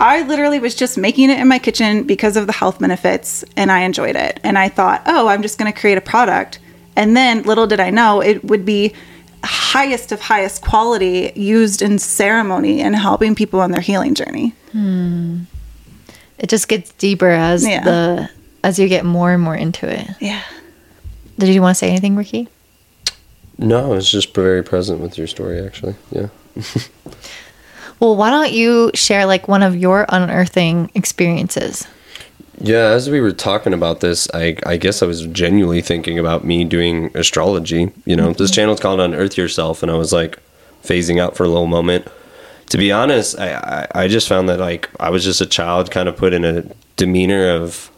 I literally was just making it in my kitchen because of the health benefits, and I enjoyed it. And I thought, oh, I'm just going to create a product. And then little did I know it would be highest of highest quality used in ceremony and helping people on their healing journey. Hmm. It just gets deeper as yeah. the as you get more and more into it. Yeah. Did you want to say anything, Ricky? No, I was just very present with your story, actually. Yeah. Well, why don't you share like one of your unearthing experiences? Yeah, as we were talking about this, I, I guess I was genuinely thinking about me doing astrology. You know, mm-hmm. This channel's called Unearth Yourself, and I was like phasing out for a little moment. To be honest, I, I, I just found that like I was just a child kind of put in a demeanor of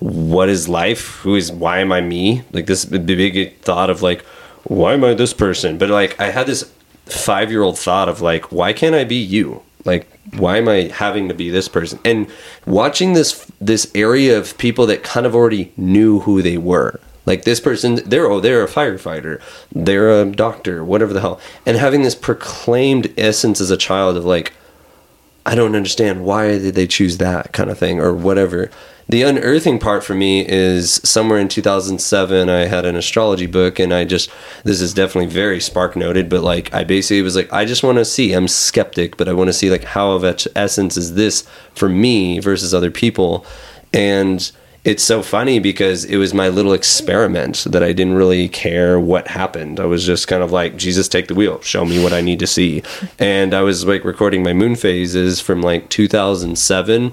what is life? Who is, why am I me? Like this big thought of like, why am I this person? But like I had this five-year-old thought of like, why can't I be you? Like, why am I having to be this person? And watching this this area of people that kind of already knew who they were. Like this person, they're oh, they're a firefighter, they're a doctor, whatever the hell. And having this proclaimed essence as a child of like, I don't understand, why did they choose that kind of thing or whatever. The unearthing part for me is somewhere in two thousand seven, I had an astrology book, and I just, this is definitely very spark noted, but like, I basically was like, I just want to see, I'm skeptic, but I want to see like how of essence is this for me versus other people. And it's so funny because it was my little experiment that I didn't really care what happened. I was just kind of like, Jesus, take the wheel, show me what I need to see. And I was like recording my moon phases from like two thousand seven.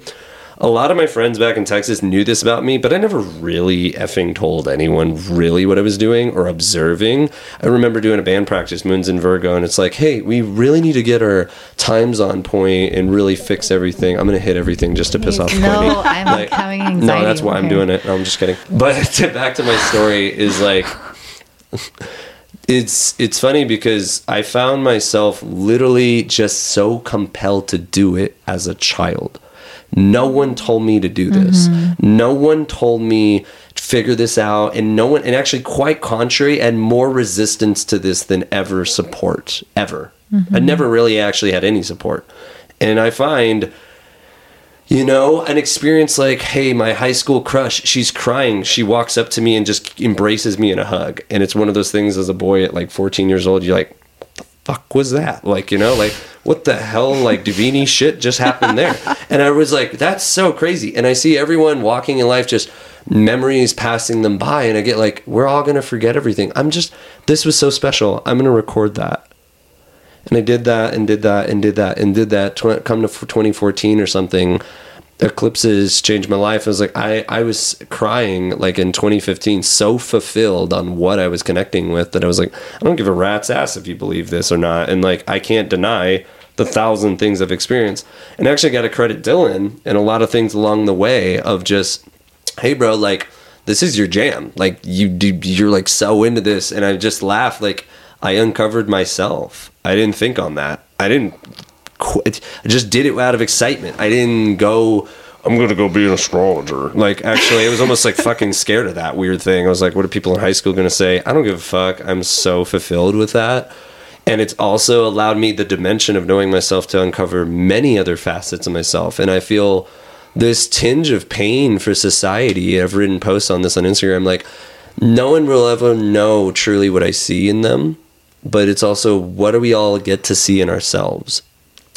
A lot of my friends back in Texas knew this about me, but I never really effing told anyone really what I was doing or observing. I remember doing a band practice, Moon's in Virgo, and it's like, hey, we really need to get our times on point and really fix everything. I'm going to hit everything just to piss off Courtney. No, I'm like, having anxiety. No, that's why I'm doing it. No, I'm just kidding. But to, back to my story is like... It's it's funny because I found myself literally just so compelled to do it as a child. No one told me to do this. Mm-hmm. No one told me to figure this out. And no one, and actually quite contrary, and more resistance to this than ever support, ever. Mm-hmm. I never really actually had any support. And I find, you know, an experience like, hey, my high school crush, she's crying. She walks up to me and just embraces me in a hug. And it's one of those things as a boy at like fourteen years old, you're like, fuck was that? Like, you know, like what the hell, like Davini shit just happened there. And I was like, that's so crazy. And I see everyone walking in life, just memories passing them by. And I get like, we're all going to forget everything. I'm just, this was so special. I'm going to record that. And I did that and did that and did that and did that. Tw- come to f- twenty fourteen or something. Eclipses changed my life. I was like, I, I was crying like in twenty fifteen, so fulfilled on what I was connecting with that I was like, I don't give a rat's ass if you believe this or not. And like, I can't deny the thousand things I've experienced. And actually got to credit Dylon and a lot of things along the way of just, hey bro, like this is your jam. Like you do, you're like so into this. And I just laughed. Like I uncovered myself. I didn't think on that. I didn't I just did it out of excitement. I didn't go, I'm going to go be an astrologer. Like, actually, I was almost like fucking scared of that weird thing. I was like, what are people in high school going to say? I don't give a fuck. I'm so fulfilled with that. And it's also allowed me the dimension of knowing myself to uncover many other facets of myself. And I feel this tinge of pain for society. I've written posts on this on Instagram. Like, no one will ever know truly what I see in them. But it's also, what do we all get to see in ourselves?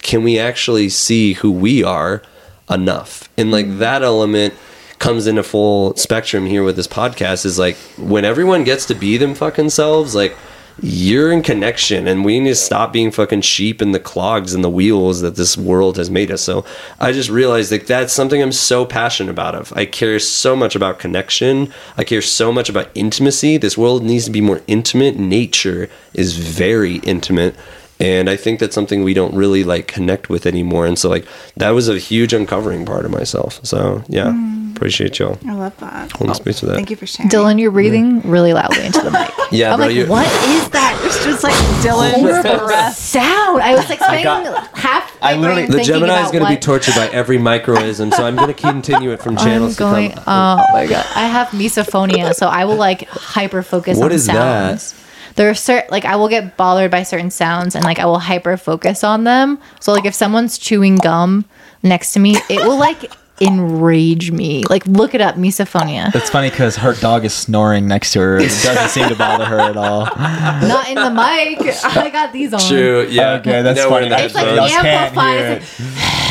Can we actually see who we are enough? And like that element comes into full spectrum here with this podcast is like when everyone gets to be them fucking selves, like you're in connection, and we need to stop being fucking sheep in the clogs and the wheels that this world has made us. So I just realized that that's something I'm so passionate about. Of I care so much about connection. I care so much about intimacy. This world needs to be more intimate. Nature is very intimate. And I think that's something we don't really like connect with anymore. And so like that was a huge uncovering part of myself. So yeah, mm. appreciate y'all. I love that. Hold oh, space for that. Thank you for sharing. Dylan, you're breathing yeah. really loudly into the mic. yeah, I'm bro, like, you're... what is that? It's just like Dylan sound. I was like spending half. I literally the Gemini is going to be tortured by every microism, so I'm going to continue it from channels going, to come. Oh my god, I have misophonia, so I will like hyper focus. What on is sounds. That? There are certain, like, I will get bothered by certain sounds and, like, I will hyper focus on them. So, like, if someone's chewing gum next to me, it will, like, enrage me. Like, look it up, misophonia. That's funny because her dog is snoring next to her. It doesn't seem to bother her at all. Not in the mic. I got these on. True. Yeah. Okay, that's no, funny. It's, like, amplifies.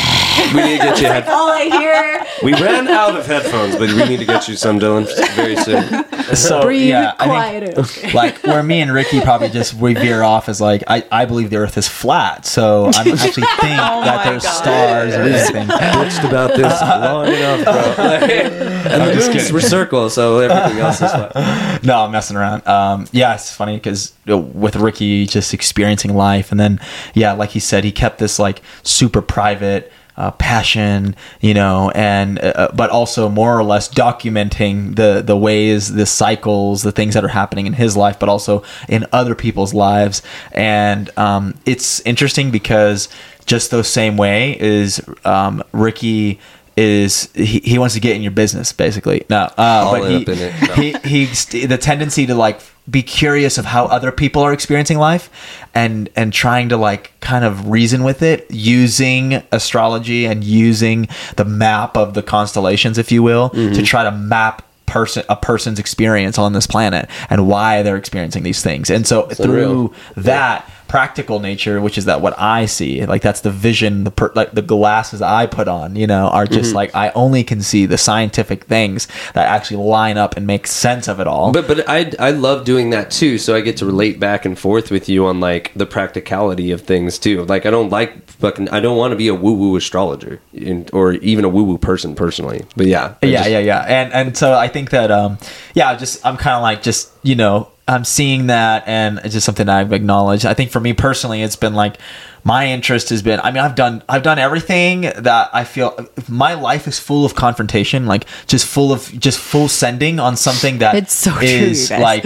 We need to get you headphones. All I hear. We ran out of headphones, but we need to get you some, Dylan, very soon. So, breathe yeah, quieter. I think, like, where me and Ricky probably just we veer off is like, I, I believe the Earth is flat, so I don't actually think oh that there's God. Stars or anything. Bitched about this long enough, bro. Like, and I'm the just moons kidding. Were circles, so everything else is flat. No, I'm messing around. Um, yeah, it's funny because with Ricky just experiencing life, and then, yeah, like he said, he kept this, like, super private, Uh, passion, you know, and uh, but also more or less documenting the the ways, the cycles, the things that are happening in his life, but also in other people's lives. And um, it's interesting because just the same way is um, Ricky is he, he wants to get in your business basically. No, uh, but he, in it. No. he he the tendency to like be curious of how other people are experiencing life and and trying to like kind of reason with it using astrology and using the map of the constellations, if you will, mm-hmm. to try to map person a person's experience on this planet and why they're experiencing these things. And so it's through unreal. That yeah. practical nature, which is that what I see, like that's the vision, the per, like the glasses I put on, you know, are just mm-hmm. like I only can see the scientific things that actually line up and make sense of it all. But but I I love doing that too, so I get to relate back and forth with you on like the practicality of things too. Like I don't like fucking I don't want to be a woo woo astrologer in, or even a woo woo person personally. But yeah, I yeah, just, yeah, yeah, and and so I think that um yeah, just I'm kind of like just you know. I'm seeing that, and it's just something I've acknowledged. I think for me personally, it's been like my interest has been. I mean, I've done I've done everything that I feel. My life is full of confrontation, like just full of just full sending on something that it's so is true, like,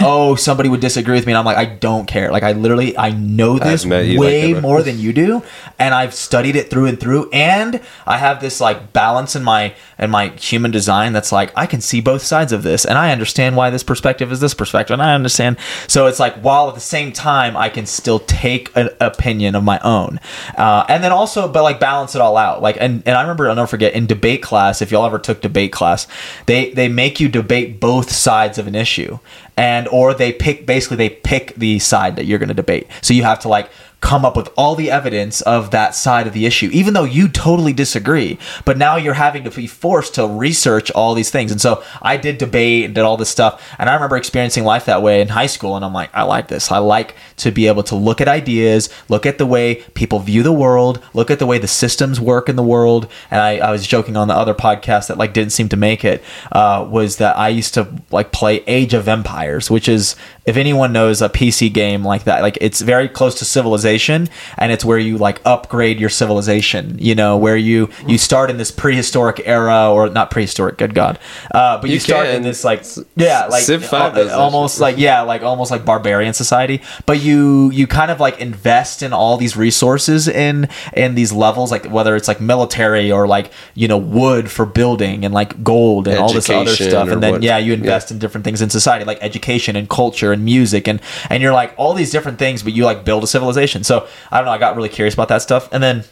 oh, somebody would disagree with me, and I'm like, I don't care. Like I literally, I know this way like that, more than you do, and I've studied it through and through, and I have this like balance in my in my human design that's like I can see both sides of this, and I understand why this perspective is this perspective. I understand. So it's like, while at the same time, I can still take an opinion of my own. Uh, and then also, but like balance it all out. Like, and, and I remember, I'll never forget in debate class, if y'all ever took debate class, they, they make you debate both sides of an issue and, or they pick, basically they pick the side that you're going to debate. So you have to like come up with all the evidence of that side of the issue, even though you totally disagree, but now you're having to be forced to research all these things. And so I did debate and did all this stuff. And I remember experiencing life that way in high school. And I'm like, I like this. I like to be able to look at ideas, look at the way people view the world, look at the way the systems work in the world. And I, I was joking on the other podcast that like didn't seem to make it, uh, was that I used to like play Age of Empires, which is, if anyone knows a P C game like that, like it's very close to Civilization. And it's where you like upgrade your civilization, you know, where you you start in this prehistoric era, or not prehistoric, good God, uh but you, you start in this like yeah like al- almost like yeah like almost like barbarian society, but you you kind of like invest in all these resources in in these levels, like whether it's like military or like, you know, wood for building and like gold and education, all this other stuff, and then what, yeah you invest yeah. in different things in society, like education and culture and music and and you're like all these different things, but you like build a civilization. So I don't know, I got really curious about that stuff. And then,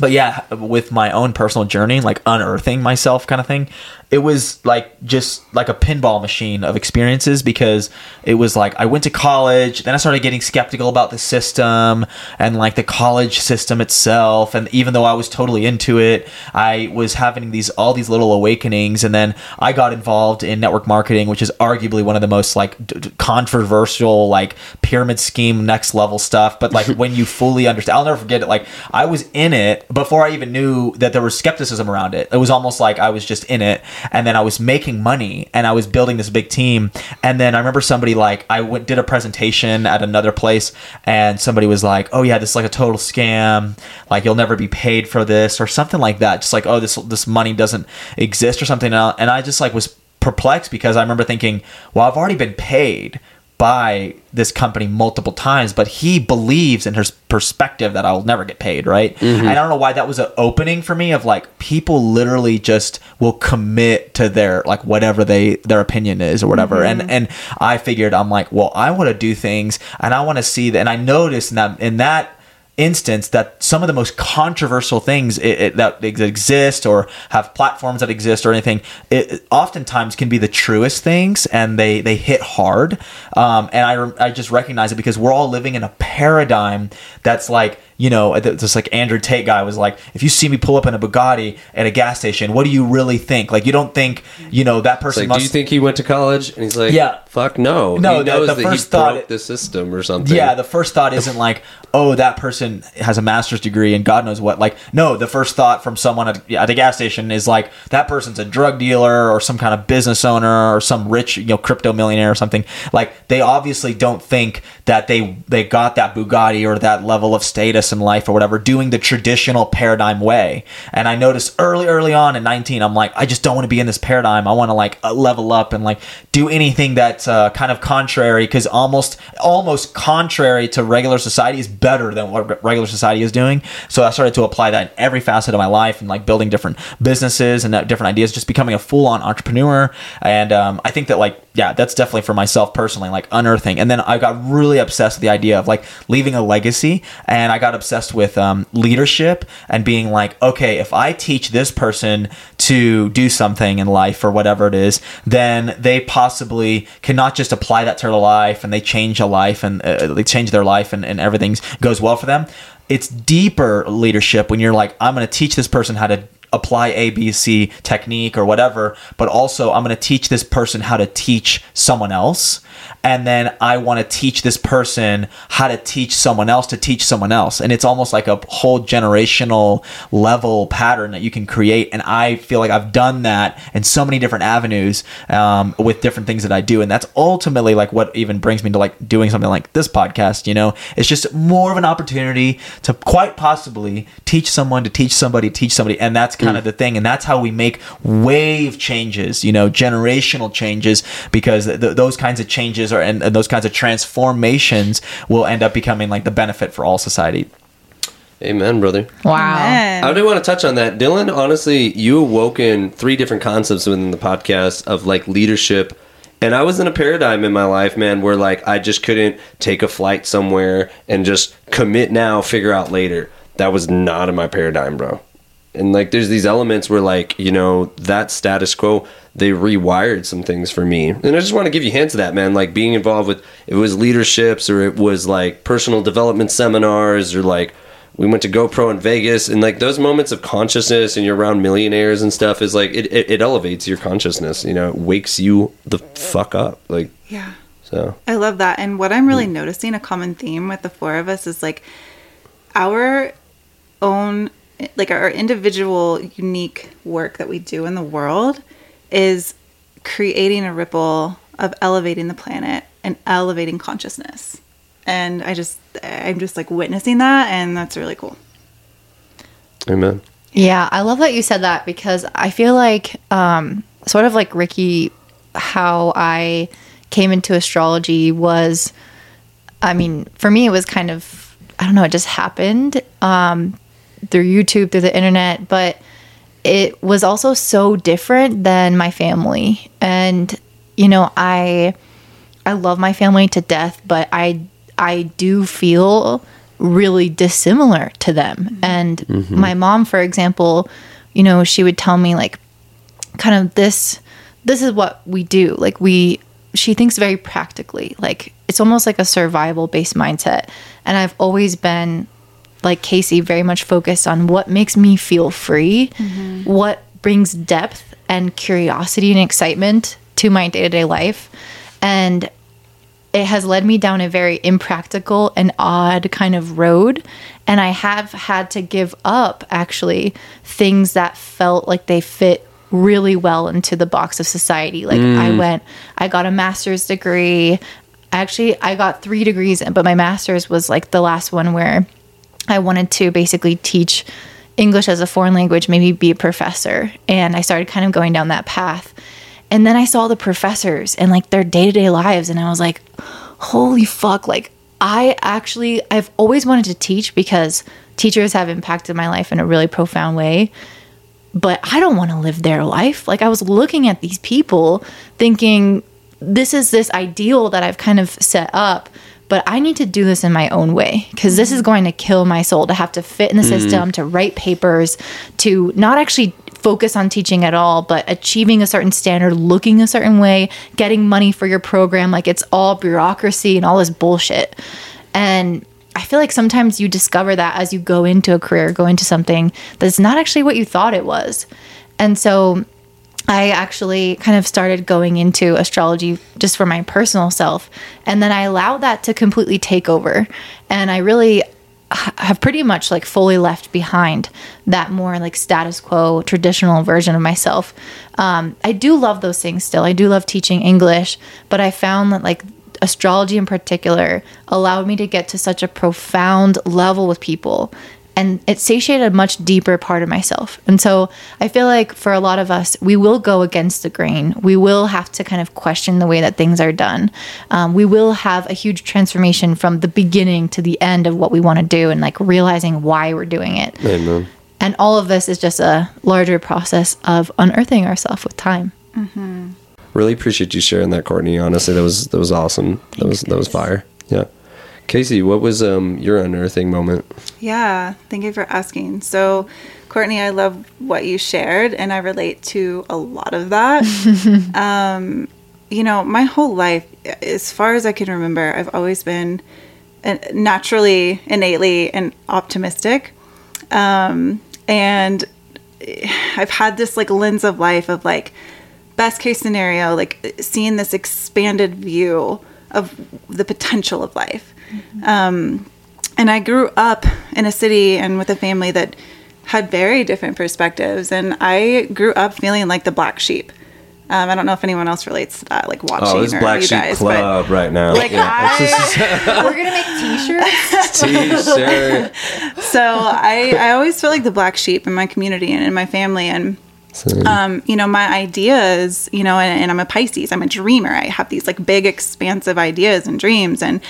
but yeah, with my own personal journey, like unearthing myself kind of thing, it was like just like a pinball machine of experiences, because it was like I went to college, then I started getting skeptical about the system and like the college system itself. And even though I was totally into it, I was having these all these little awakenings. And then I got involved in network marketing, which is arguably one of the most like d- d- controversial, like pyramid scheme, next level stuff. But like when you fully understand, I'll never forget it. Like I was in it before I even knew that there was skepticism around it. It was almost like I was just in it. And then I was making money and I was building this big team. And then I remember somebody like I went, did a presentation at another place, and somebody was like, oh yeah, this is like a total scam. Like you'll never be paid for this or something like that. Just like, oh, this, this money doesn't exist or something. And I just like was perplexed, because I remember thinking, well, I've already been paid by this company multiple times, but he believes in his perspective that I'll never get paid, right? Mm-hmm. And I don't know why that was an opening for me of like, people literally just will commit to their like whatever they their opinion is or whatever. Mm-hmm. And and I figured, I'm like, well, I want to do things and I want to see that. And I noticed in that in that instance that some of the most controversial things it, it, that exist or have platforms that exist or anything, it oftentimes can be the truest things, and they they hit hard. Um, and I I just recognize it, because we're all living in a paradigm that's like, you know, just like Andrew Tate guy was like, if you see me pull up in a Bugatti at a gas station, what do you really think? Like, you don't think, you know, that person like, must... Do you think he went to college? And he's like, yeah. fuck no. No, he knows the, the that first he thought broke it, the system or something. Yeah, the first thought isn't like, oh, that person has a master's degree and God knows what. Like, no, the first thought from someone at, at a gas station is like, that person's a drug dealer or some kind of business owner or some rich, you know, crypto millionaire or something. Like, they obviously don't think that they, they got that Bugatti or that level of status in life or whatever, doing the traditional paradigm way. And I noticed early, early on in nineteen, I'm like, I just don't want to be in this paradigm. I want to like level up and like do anything that's uh, kind of contrary, because almost, almost contrary to regular society is better than what regular society is doing. So I started to apply that in every facet of my life, and like building different businesses and different ideas, just becoming a full-on entrepreneur. And um, I think that like, yeah, that's definitely for myself personally, like unearthing. And then I got really obsessed with the idea of like leaving a legacy. And I got obsessed with um, leadership and being like, okay, if I teach this person to do something in life or whatever it is, then they possibly cannot just apply that to their life and they change a life and uh, they change their life and, and everything goes well for them. It's deeper leadership when you're like, I'm going to teach this person how to apply A B C technique or whatever, but also I'm going to teach this person how to teach someone else. And then I want to teach this person how to teach someone else to teach someone else. And it's almost like a whole generational level pattern that you can create. And I feel like I've done that in so many different avenues um, with different things that I do. And that's ultimately like what even brings me to like doing something like this podcast, you know, it's just more of an opportunity to quite possibly teach someone to teach somebody, teach somebody. And that's kind mm. of the thing. And that's how we make wave changes, you know, generational changes, because th- those kinds of changes Or and, and those kinds of transformations will end up becoming like the benefit for all society. Amen, brother. Wow. Amen. I do want to touch on that, Dylon. Honestly, you awoken three different concepts within the podcast of like leadership. And I was in a paradigm in my life, man, where like I just couldn't take a flight somewhere and just commit now, figure out later. That was not in my paradigm, bro. And like there's these elements where like, you know, that status quo, they rewired some things for me. And I just want to give you hints of that, man. Like being involved with, it was leaderships or it was like personal development seminars, or like we went to GoPro in Vegas, and like those moments of consciousness and you're around millionaires and stuff is like, it, it, it elevates your consciousness, you know, it wakes you the fuck up. Like, yeah. So I love that. And what I'm really yeah. noticing, a common theme with the four of us is like our own, like our individual unique work that we do in the world is creating a ripple of elevating the planet and elevating consciousness. And I just, I'm just like witnessing that, and that's really cool. Amen. Yeah, I love that you said that, because I feel like um, sort of like Ricky, how I came into astrology was, I mean, for me it was kind of, I don't know, it just happened um, through YouTube, through the internet, but it was also so different than my family. And, you know, I I love my family to death, but I I do feel really dissimilar to them. And mm-hmm. my mom, for example, you know, she would tell me like, kind of this, this is what we do. Like we, she thinks very practically, like it's almost like a survival based mindset. And I've always been like Kasey, very much focused on what makes me feel free, mm-hmm. what brings depth and curiosity and excitement to my day-to-day life. And it has led me down a very impractical and odd kind of road. And I have had to give up actually things that felt like they fit really well into the box of society. Like mm. I went, I got a master's degree. Actually, I got three degrees, but my master's was like the last one where I wanted to basically teach English as a foreign language, maybe be a professor. And I started kind of going down that path. And then I saw the professors and like their day-to-day lives. And I was like, holy fuck. Like I actually, I've always wanted to teach because teachers have impacted my life in a really profound way, but I don't want to live their life. Like I was looking at these people thinking, this is this ideal that I've kind of set up, but I need to do this in my own way because this is going to kill my soul to have to fit in the mm. system, to write papers, to not actually focus on teaching at all, but achieving a certain standard, looking a certain way, getting money for your program. Like it's all bureaucracy and all this bullshit. And I feel like sometimes you discover that as you go into a career, go into something that's not actually what you thought it was. And so I actually kind of started going into astrology just for my personal self. And then I allowed that to completely take over. And I really have pretty much like fully left behind that more like status quo traditional version of myself. Um, I do love those things still. I do love teaching English, but I found that like astrology in particular allowed me to get to such a profound level with people, and it satiated a much deeper part of myself. And so I feel like for a lot of us, we will go against the grain. We will have to kind of question the way that things are done. Um, we will have a huge transformation from the beginning to the end of what we want to do and like realizing why we're doing it. Amen. And all of this is just a larger process of unearthing ourselves with time. Mm-hmm. Really appreciate you sharing that, Courtney. Honestly, that was that was awesome. Thanks, that was guys. That was fire. Yeah. Kasey, what was um, your unearthing moment? Yeah, thank you for asking. So, Courtney, I love what you shared, and I relate to a lot of that. um, you know, my whole life, as far as I can remember, I've always been naturally, innately, and optimistic. Um, and I've had this, like, lens of life of, like, best case scenario, like, seeing this expanded view of the potential of life. Mm-hmm. Um, and I grew up in a city and with a family that had very different perspectives. And I grew up feeling like the black sheep. Um, I don't know if anyone else relates to that, like watching oh, this or black you sheep guys, club right now. Like yeah. I, we're gonna make t-shirts. T-shirt. So I, I always feel like the black sheep in my community and in my family. And Um, you know, my ideas, you know, and, and I'm a Pisces, I'm a dreamer. I have these like big, expansive ideas and dreams. And,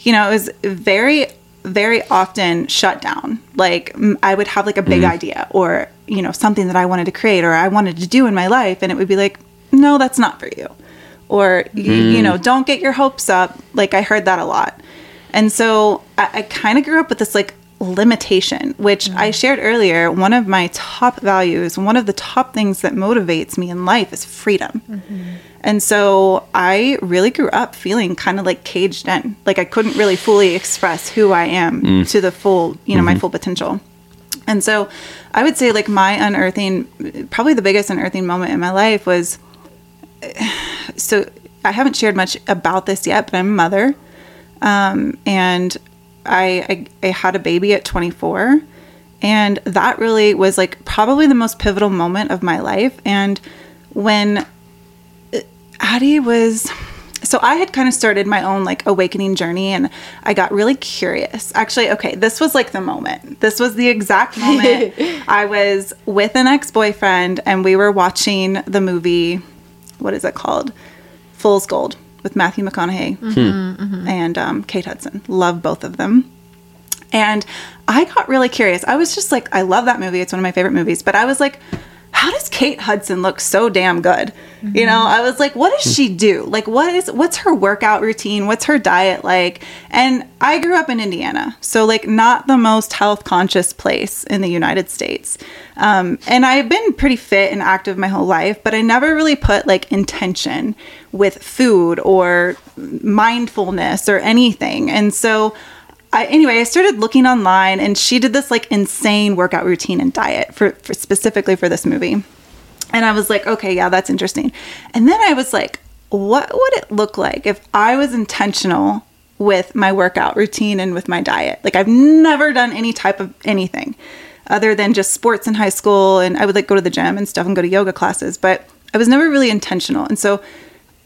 you know, it was very, very often shut down. Like m- I would have like a big mm. idea or, you know, something that I wanted to create or I wanted to do in my life. And it would be like, no, that's not for you. Or, mm. you, you know, don't get your hopes up. Like I heard that a lot. And so I, I kind of grew up with this like limitation, which mm-hmm. I shared earlier, one of my top values, one of the top things that motivates me in life is freedom. Mm-hmm. And so I really grew up feeling kind of like caged in, like I couldn't really fully express who I am mm. to the full, you know, mm-hmm. my full potential. And so I would say like my unearthing, probably the biggest unearthing moment in my life was, so I haven't shared much about this yet, but I'm a mother. Um, and I, I, I had a baby at twenty-four, and that really was like probably the most pivotal moment of my life. And when Addie was, so I had kind of started my own like awakening journey, and I got really curious. Actually, okay, this was like the moment. This was the exact moment. I was with an ex-boyfriend, and we were watching the movie, what is it called? Fool's Gold. With Matthew McConaughey mm-hmm, mm-hmm. and um, Kate Hudson. Love both of them. And I got really curious. I was just like, I love that movie. It's one of my favorite movies. But I was like, how does Kate Hudson look so damn good? Mm-hmm. You know, I was like, what does she do? Like, what is, what's her workout routine? What's her diet like? And I grew up in Indiana, so like not the most health conscious place in the United States. Um, and I've been pretty fit and active my whole life, but I never really put like intention with food or mindfulness or anything. And so I, anyway, I started looking online, and she did this like insane workout routine and diet for, for specifically for this movie. And I was like, okay, yeah, that's interesting. And then I was like, what would it look like if I was intentional with my workout routine and with my diet? Like, I've never done any type of anything other than just sports in high school. And I would like go to the gym and stuff and go to yoga classes, but I was never really intentional. And so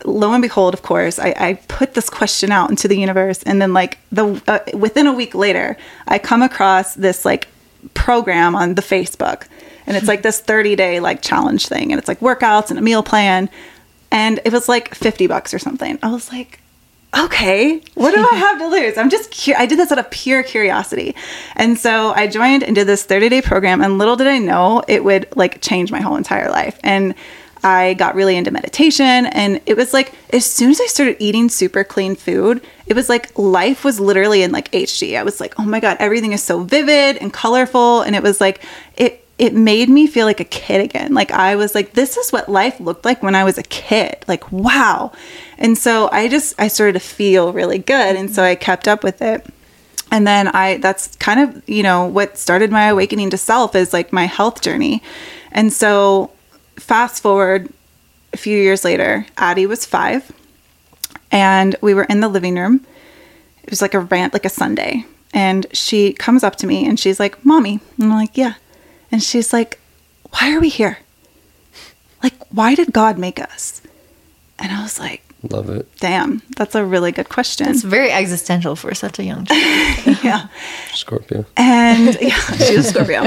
lo and behold, of course, I, I put this question out into the universe. And then like the uh, within a week later, I come across this like program on the Facebook, and it's like this thirty day like challenge thing. And it's like workouts and a meal plan. And it was like fifty bucks or something. I was like, okay, what do I have to lose? I'm just, cu- I did this out of pure curiosity. And so I joined and did this thirty day program. And little did I know it would like change my whole entire life. And I got really into meditation, and it was like, as soon as I started eating super clean food, it was like life was literally in like H D. I was like, oh my God, everything is so vivid and colorful. And it was like, it, it made me feel like a kid again. Like I was like, this is what life looked like when I was a kid. Like, wow. And so I just, I started to feel really good. And so I kept up with it. And then I, that's kind of, you know, what started my awakening to self is like my health journey. And so fast forward a few years later, Addie was five, and we were in the living room. It was like a rant, like a Sunday. And she comes up to me and she's like, Mommy. And I'm like, yeah. And she's like, why are we here? Like, why did God make us? And I was like, love it. Damn. That's a really good question. It's very existential for such a young child. Yeah. Scorpio. And yeah, she was Scorpio.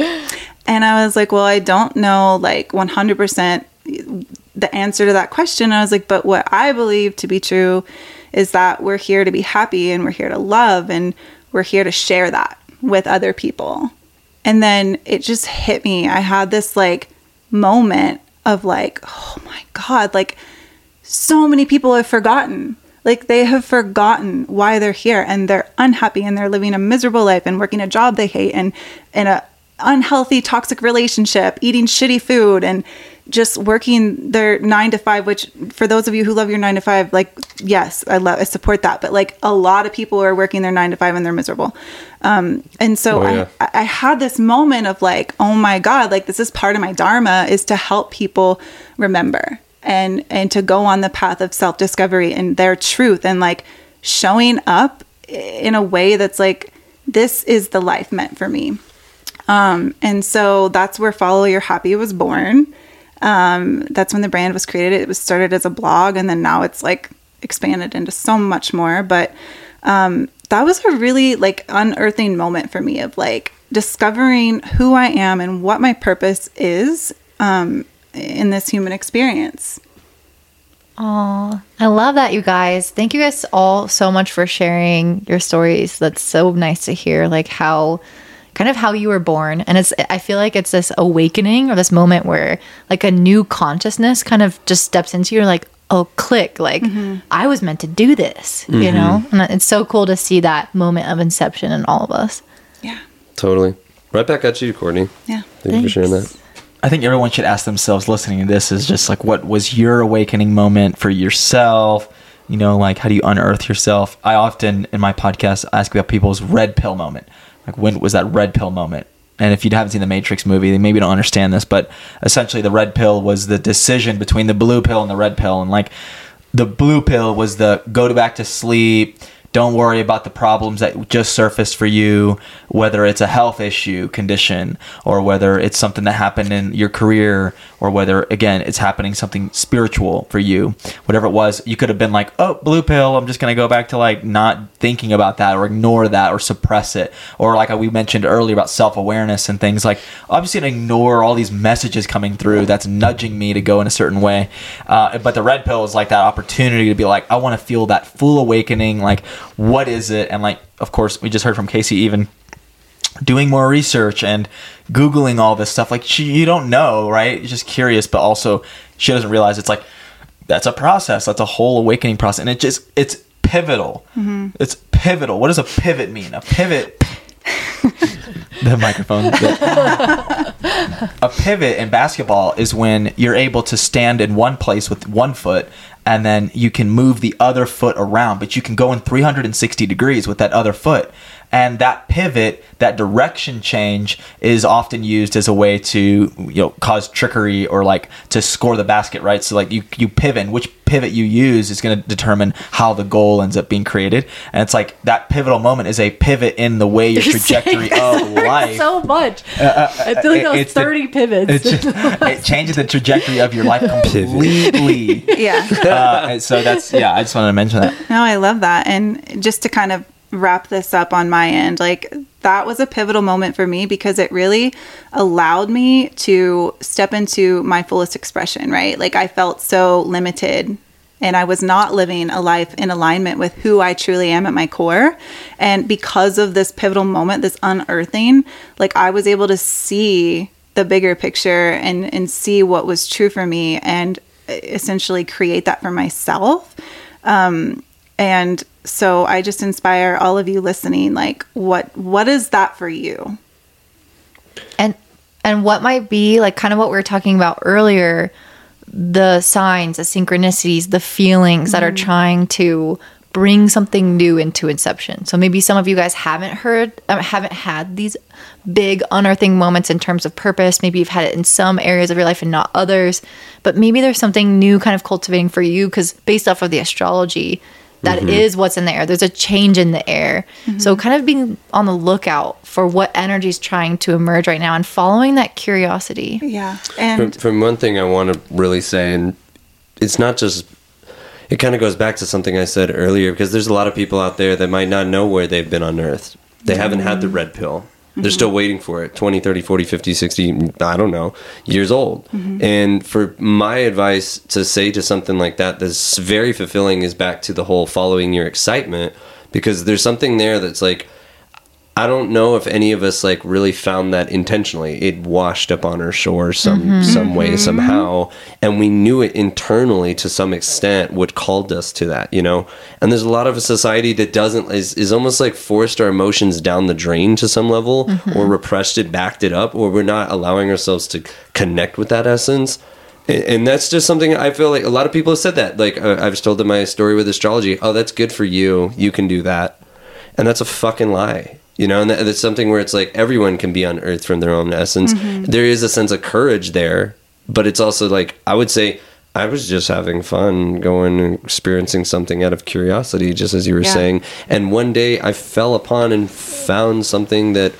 And I was like, well, I don't know, like one hundred percent the answer to that question. And I was like, but what I believe to be true is that we're here to be happy, and we're here to love, and we're here to share that with other people. And then it just hit me. I had this like moment of like, oh my God, like so many people have forgotten. Like they have forgotten why they're here, and they're unhappy, and they're living a miserable life, and working a job they hate, and in a unhealthy, toxic relationship, eating shitty food, and just working their nine to five, which for those of you who love your nine to five, like, yes, I love, I support that. But like a lot of people are working their nine to five and they're miserable. Um, and so oh, yeah. I, I had this moment of like, oh my God, like this is part of my dharma, is to help people remember and, and to go on the path of self-discovery and their truth, and like showing up in a way that's like, this is the life meant for me. Um, and so that's where Follow Your Happy was born. Um, that's when the brand was created. It was started as a blog, and then now it's like expanded into so much more. But, um, that was a really like unearthing moment for me of like discovering who I am and what my purpose is, um, in this human experience. Oh, I love that, you guys. Thank you guys all so much for sharing your stories. That's so nice to hear, like how, kind of how you were born. And it's, I feel like it's this awakening or this moment where like a new consciousness kind of just steps into you, like, oh, click, like mm-hmm. I was meant to do this, mm-hmm. you know? And it's so cool to see that moment of inception in all of us. Yeah. Totally. Right back at you, Courtney. Yeah. Thank Thanks. you for sharing that. I think everyone should ask themselves listening to this is just like, what was your awakening moment for yourself? You know, like how do you unearth yourself? I often in my podcast ask about people's red pill moment. Like, when was that red pill moment? And if you haven't seen the Matrix movie, they maybe don't understand this, but essentially the red pill was the decision between the blue pill and the red pill. And like the blue pill was the go to back to sleep. Don't worry about the problems that just surfaced for you, whether it's a health issue condition, or whether it's something that happened in your career, or whether, again, it's happening something spiritual for you. Whatever it was, you could have been like, oh, blue pill, I'm just going to go back to like not thinking about that, or ignore that, or suppress it. Or like we mentioned earlier about self-awareness and things, like obviously to ignore all these messages coming through that's nudging me to go in a certain way. Uh, but the red pill is like that opportunity to be like, I want to feel that full awakening, like, what is it? And like, of course, we just heard from Kasey even doing more research and Googling all this stuff. Like, she, you don't know, right? You're just curious, but also she doesn't realize it's like, that's a process. That's a whole awakening process. And it just, it's pivotal. Mm-hmm. It's pivotal. What does a pivot mean? A pivot. The microphone. A pivot in basketball is when you're able to stand in one place with one foot and then you can move the other foot around, but you can go in three hundred sixty degrees with that other foot. And that pivot, that direction change, is often used as a way to, you know, cause trickery or like to score the basket, right? So like you, you pivot, and which pivot you use is going to determine how the goal ends up being created. And it's like that pivotal moment is a pivot in the way your trajectory of life. So much. Uh, uh, I feel like it, that was thirty the, pivots. Just, it changes the trajectory of your life completely. Yeah. Uh, so that's, yeah, I just wanted to mention that. No, I love that. And just to kind of wrap this up on my end, like that was a pivotal moment for me because it really allowed me to step into my fullest expression, right? Like I felt so limited and I was not living a life in alignment with who I truly am at my core. And because of this pivotal moment, this unearthing, like I was able to see the bigger picture and, and see what was true for me and essentially create that for myself. Um, and so I just inspire all of you listening, like what what is that for you? And and what might be like kind of what we were talking about earlier, the signs, the synchronicities, the feelings mm-hmm. that are trying to bring something new into inception. So maybe some of you guys haven't heard, um, haven't had these big unearthing moments in terms of purpose. Maybe you've had it in some areas of your life and not others, but maybe there's something new kind of cultivating for you because based off of the astrology, that mm-hmm. is what's in the air. There's a change in the air. Mm-hmm. So kind of being on the lookout for what energy is trying to emerge right now and following that curiosity. Yeah. And from, from one thing I want to really say, and it's not just, it kind of goes back to something I said earlier, because there's a lot of people out there that might not know where they've been unearthed. They mm-hmm. haven't had the red pill. They're mm-hmm. still waiting for it. twenty, thirty, forty, fifty, sixty, I don't know, years old. Mm-hmm. And for my advice to say to something like that that's very fulfilling is back to the whole following your excitement, because there's something there that's like, I don't know if any of us like really found that intentionally. It washed up on our shore some, mm-hmm. some way, mm-hmm. somehow. And we knew it internally to some extent, what called us to that, you know? And there's a lot of a society that doesn't, is, is almost like forced our emotions down the drain to some level mm-hmm. or repressed it, backed it up, or we're not allowing ourselves to connect with that essence. And, and that's just something I feel like a lot of people have said that, like uh, I've told them my story with astrology. Oh, that's good for you. You can do that. And that's a fucking lie. You know, and that's something where it's like everyone can be unearthed from their own essence. Mm-hmm. There is a sense of courage there, but it's also like, I would say I was just having fun going and experiencing something out of curiosity, just as you were yeah. saying. And one day I fell upon and found something that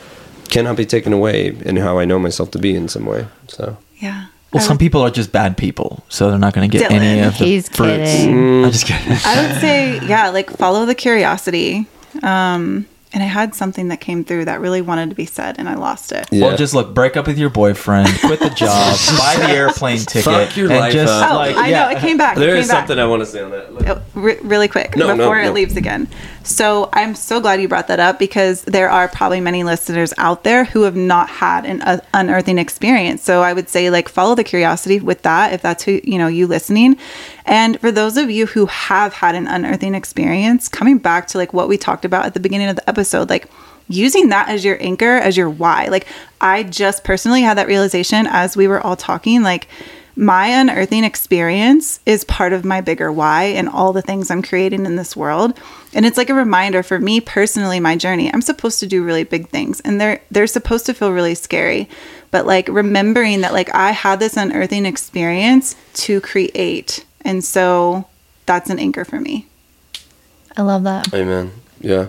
cannot be taken away in how I know myself to be in some way. So, yeah. Well, some people are just bad people, so they're not going to get Dylon, any of the he's fruits. Kidding. I'm just kidding. I would say, yeah, like follow the curiosity. Um... And I had something that came through that really wanted to be said, and I lost it. Yeah. Well, just look, break up with your boyfriend, quit the job, buy the airplane ticket. Fuck your and life just, up. Oh, like, I yeah. know, it came back. There came is back. Something I want to say on that. Like, oh, re- really quick, no, before no, no. it leaves again. So I'm so glad you brought that up, because there are probably many listeners out there who have not had an uh, unearthing experience. So I would say, like, follow the curiosity with that, if that's who, you know, you listening. And for those of you who have had an unearthing experience, coming back to like what we talked about at the beginning of the episode, like using that as your anchor, as your why. Like I just personally had that realization as we were all talking, like my unearthing experience is part of my bigger why and all the things I'm creating in this world. And it's like a reminder for me personally, my journey, I'm supposed to do really big things and they're, they're supposed to feel really scary. But like remembering that like I had this unearthing experience to create. And so that's an anchor for me. I love that. Amen. Yeah.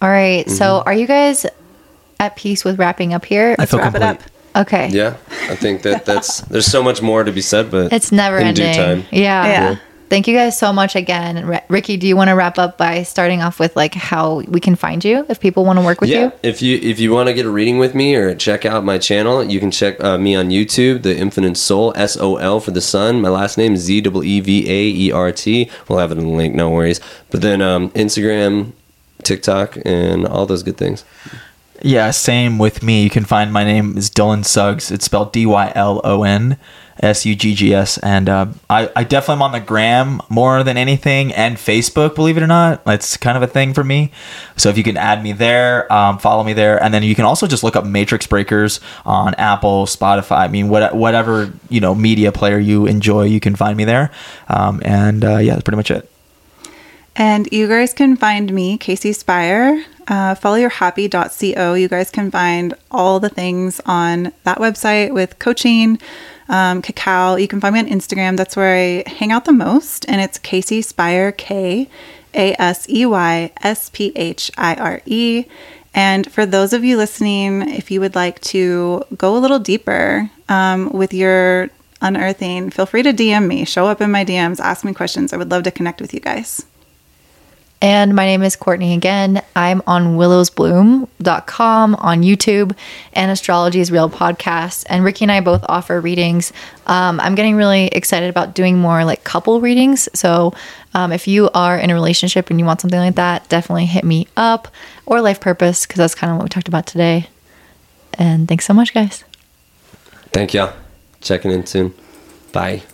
All right. Mm-hmm. So are you guys at peace with wrapping up here? Let's wrap complete. it up. Okay. Yeah. I think that that's, there's so much more to be said, but it's never in ending. Due time. Yeah. yeah. Cool. Thank you guys so much again. R- Ricky, do you want to wrap up by starting off with like how we can find you if people want to work with yeah. you? If you if you want to get a reading with me or check out my channel, you can check uh, me on YouTube, The Infinite Sol, S O L for the sun. My last name is Z E E V A E R T. We'll have it in the link, no worries. But then um, Instagram, TikTok, and all those good things. Yeah, same with me. You can find my name is Dylon Suggs. It's spelled D Y L O N S U G G S. And uh, I, I definitely am on the gram more than anything, and Facebook, believe it or not. It's kind of a thing for me. So if you can add me there, um, follow me there. And then you can also just look up Matrix Breakers on Apple, Spotify. I mean, what, whatever, you know, media player you enjoy, you can find me there. Um, and uh, yeah, that's pretty much it. And you guys can find me, Kasey Sphire, uh, follow your happy dot co. You guys can find all the things on that website with coaching, um, Kakao. You can find me on Instagram. That's where I hang out the most. And it's Kasey Sphire, K A S E Y S P H I R E. And for those of you listening, if you would like to go a little deeper um, with your unearthing, feel free to D M me. Show up in my D Ms. Ask me questions. I would love to connect with you guys. And my name is Courtney again. I'm on willows bloom dot com, on YouTube, and Astrology is Real Podcast. And Ricky and I both offer readings. Um, I'm getting really excited about doing more like couple readings. So um, if you are in a relationship and you want something like that, definitely hit me up, or life purpose, because that's kind of what we talked about today. And thanks so much, guys. Thank y'all. Checking in soon. Bye.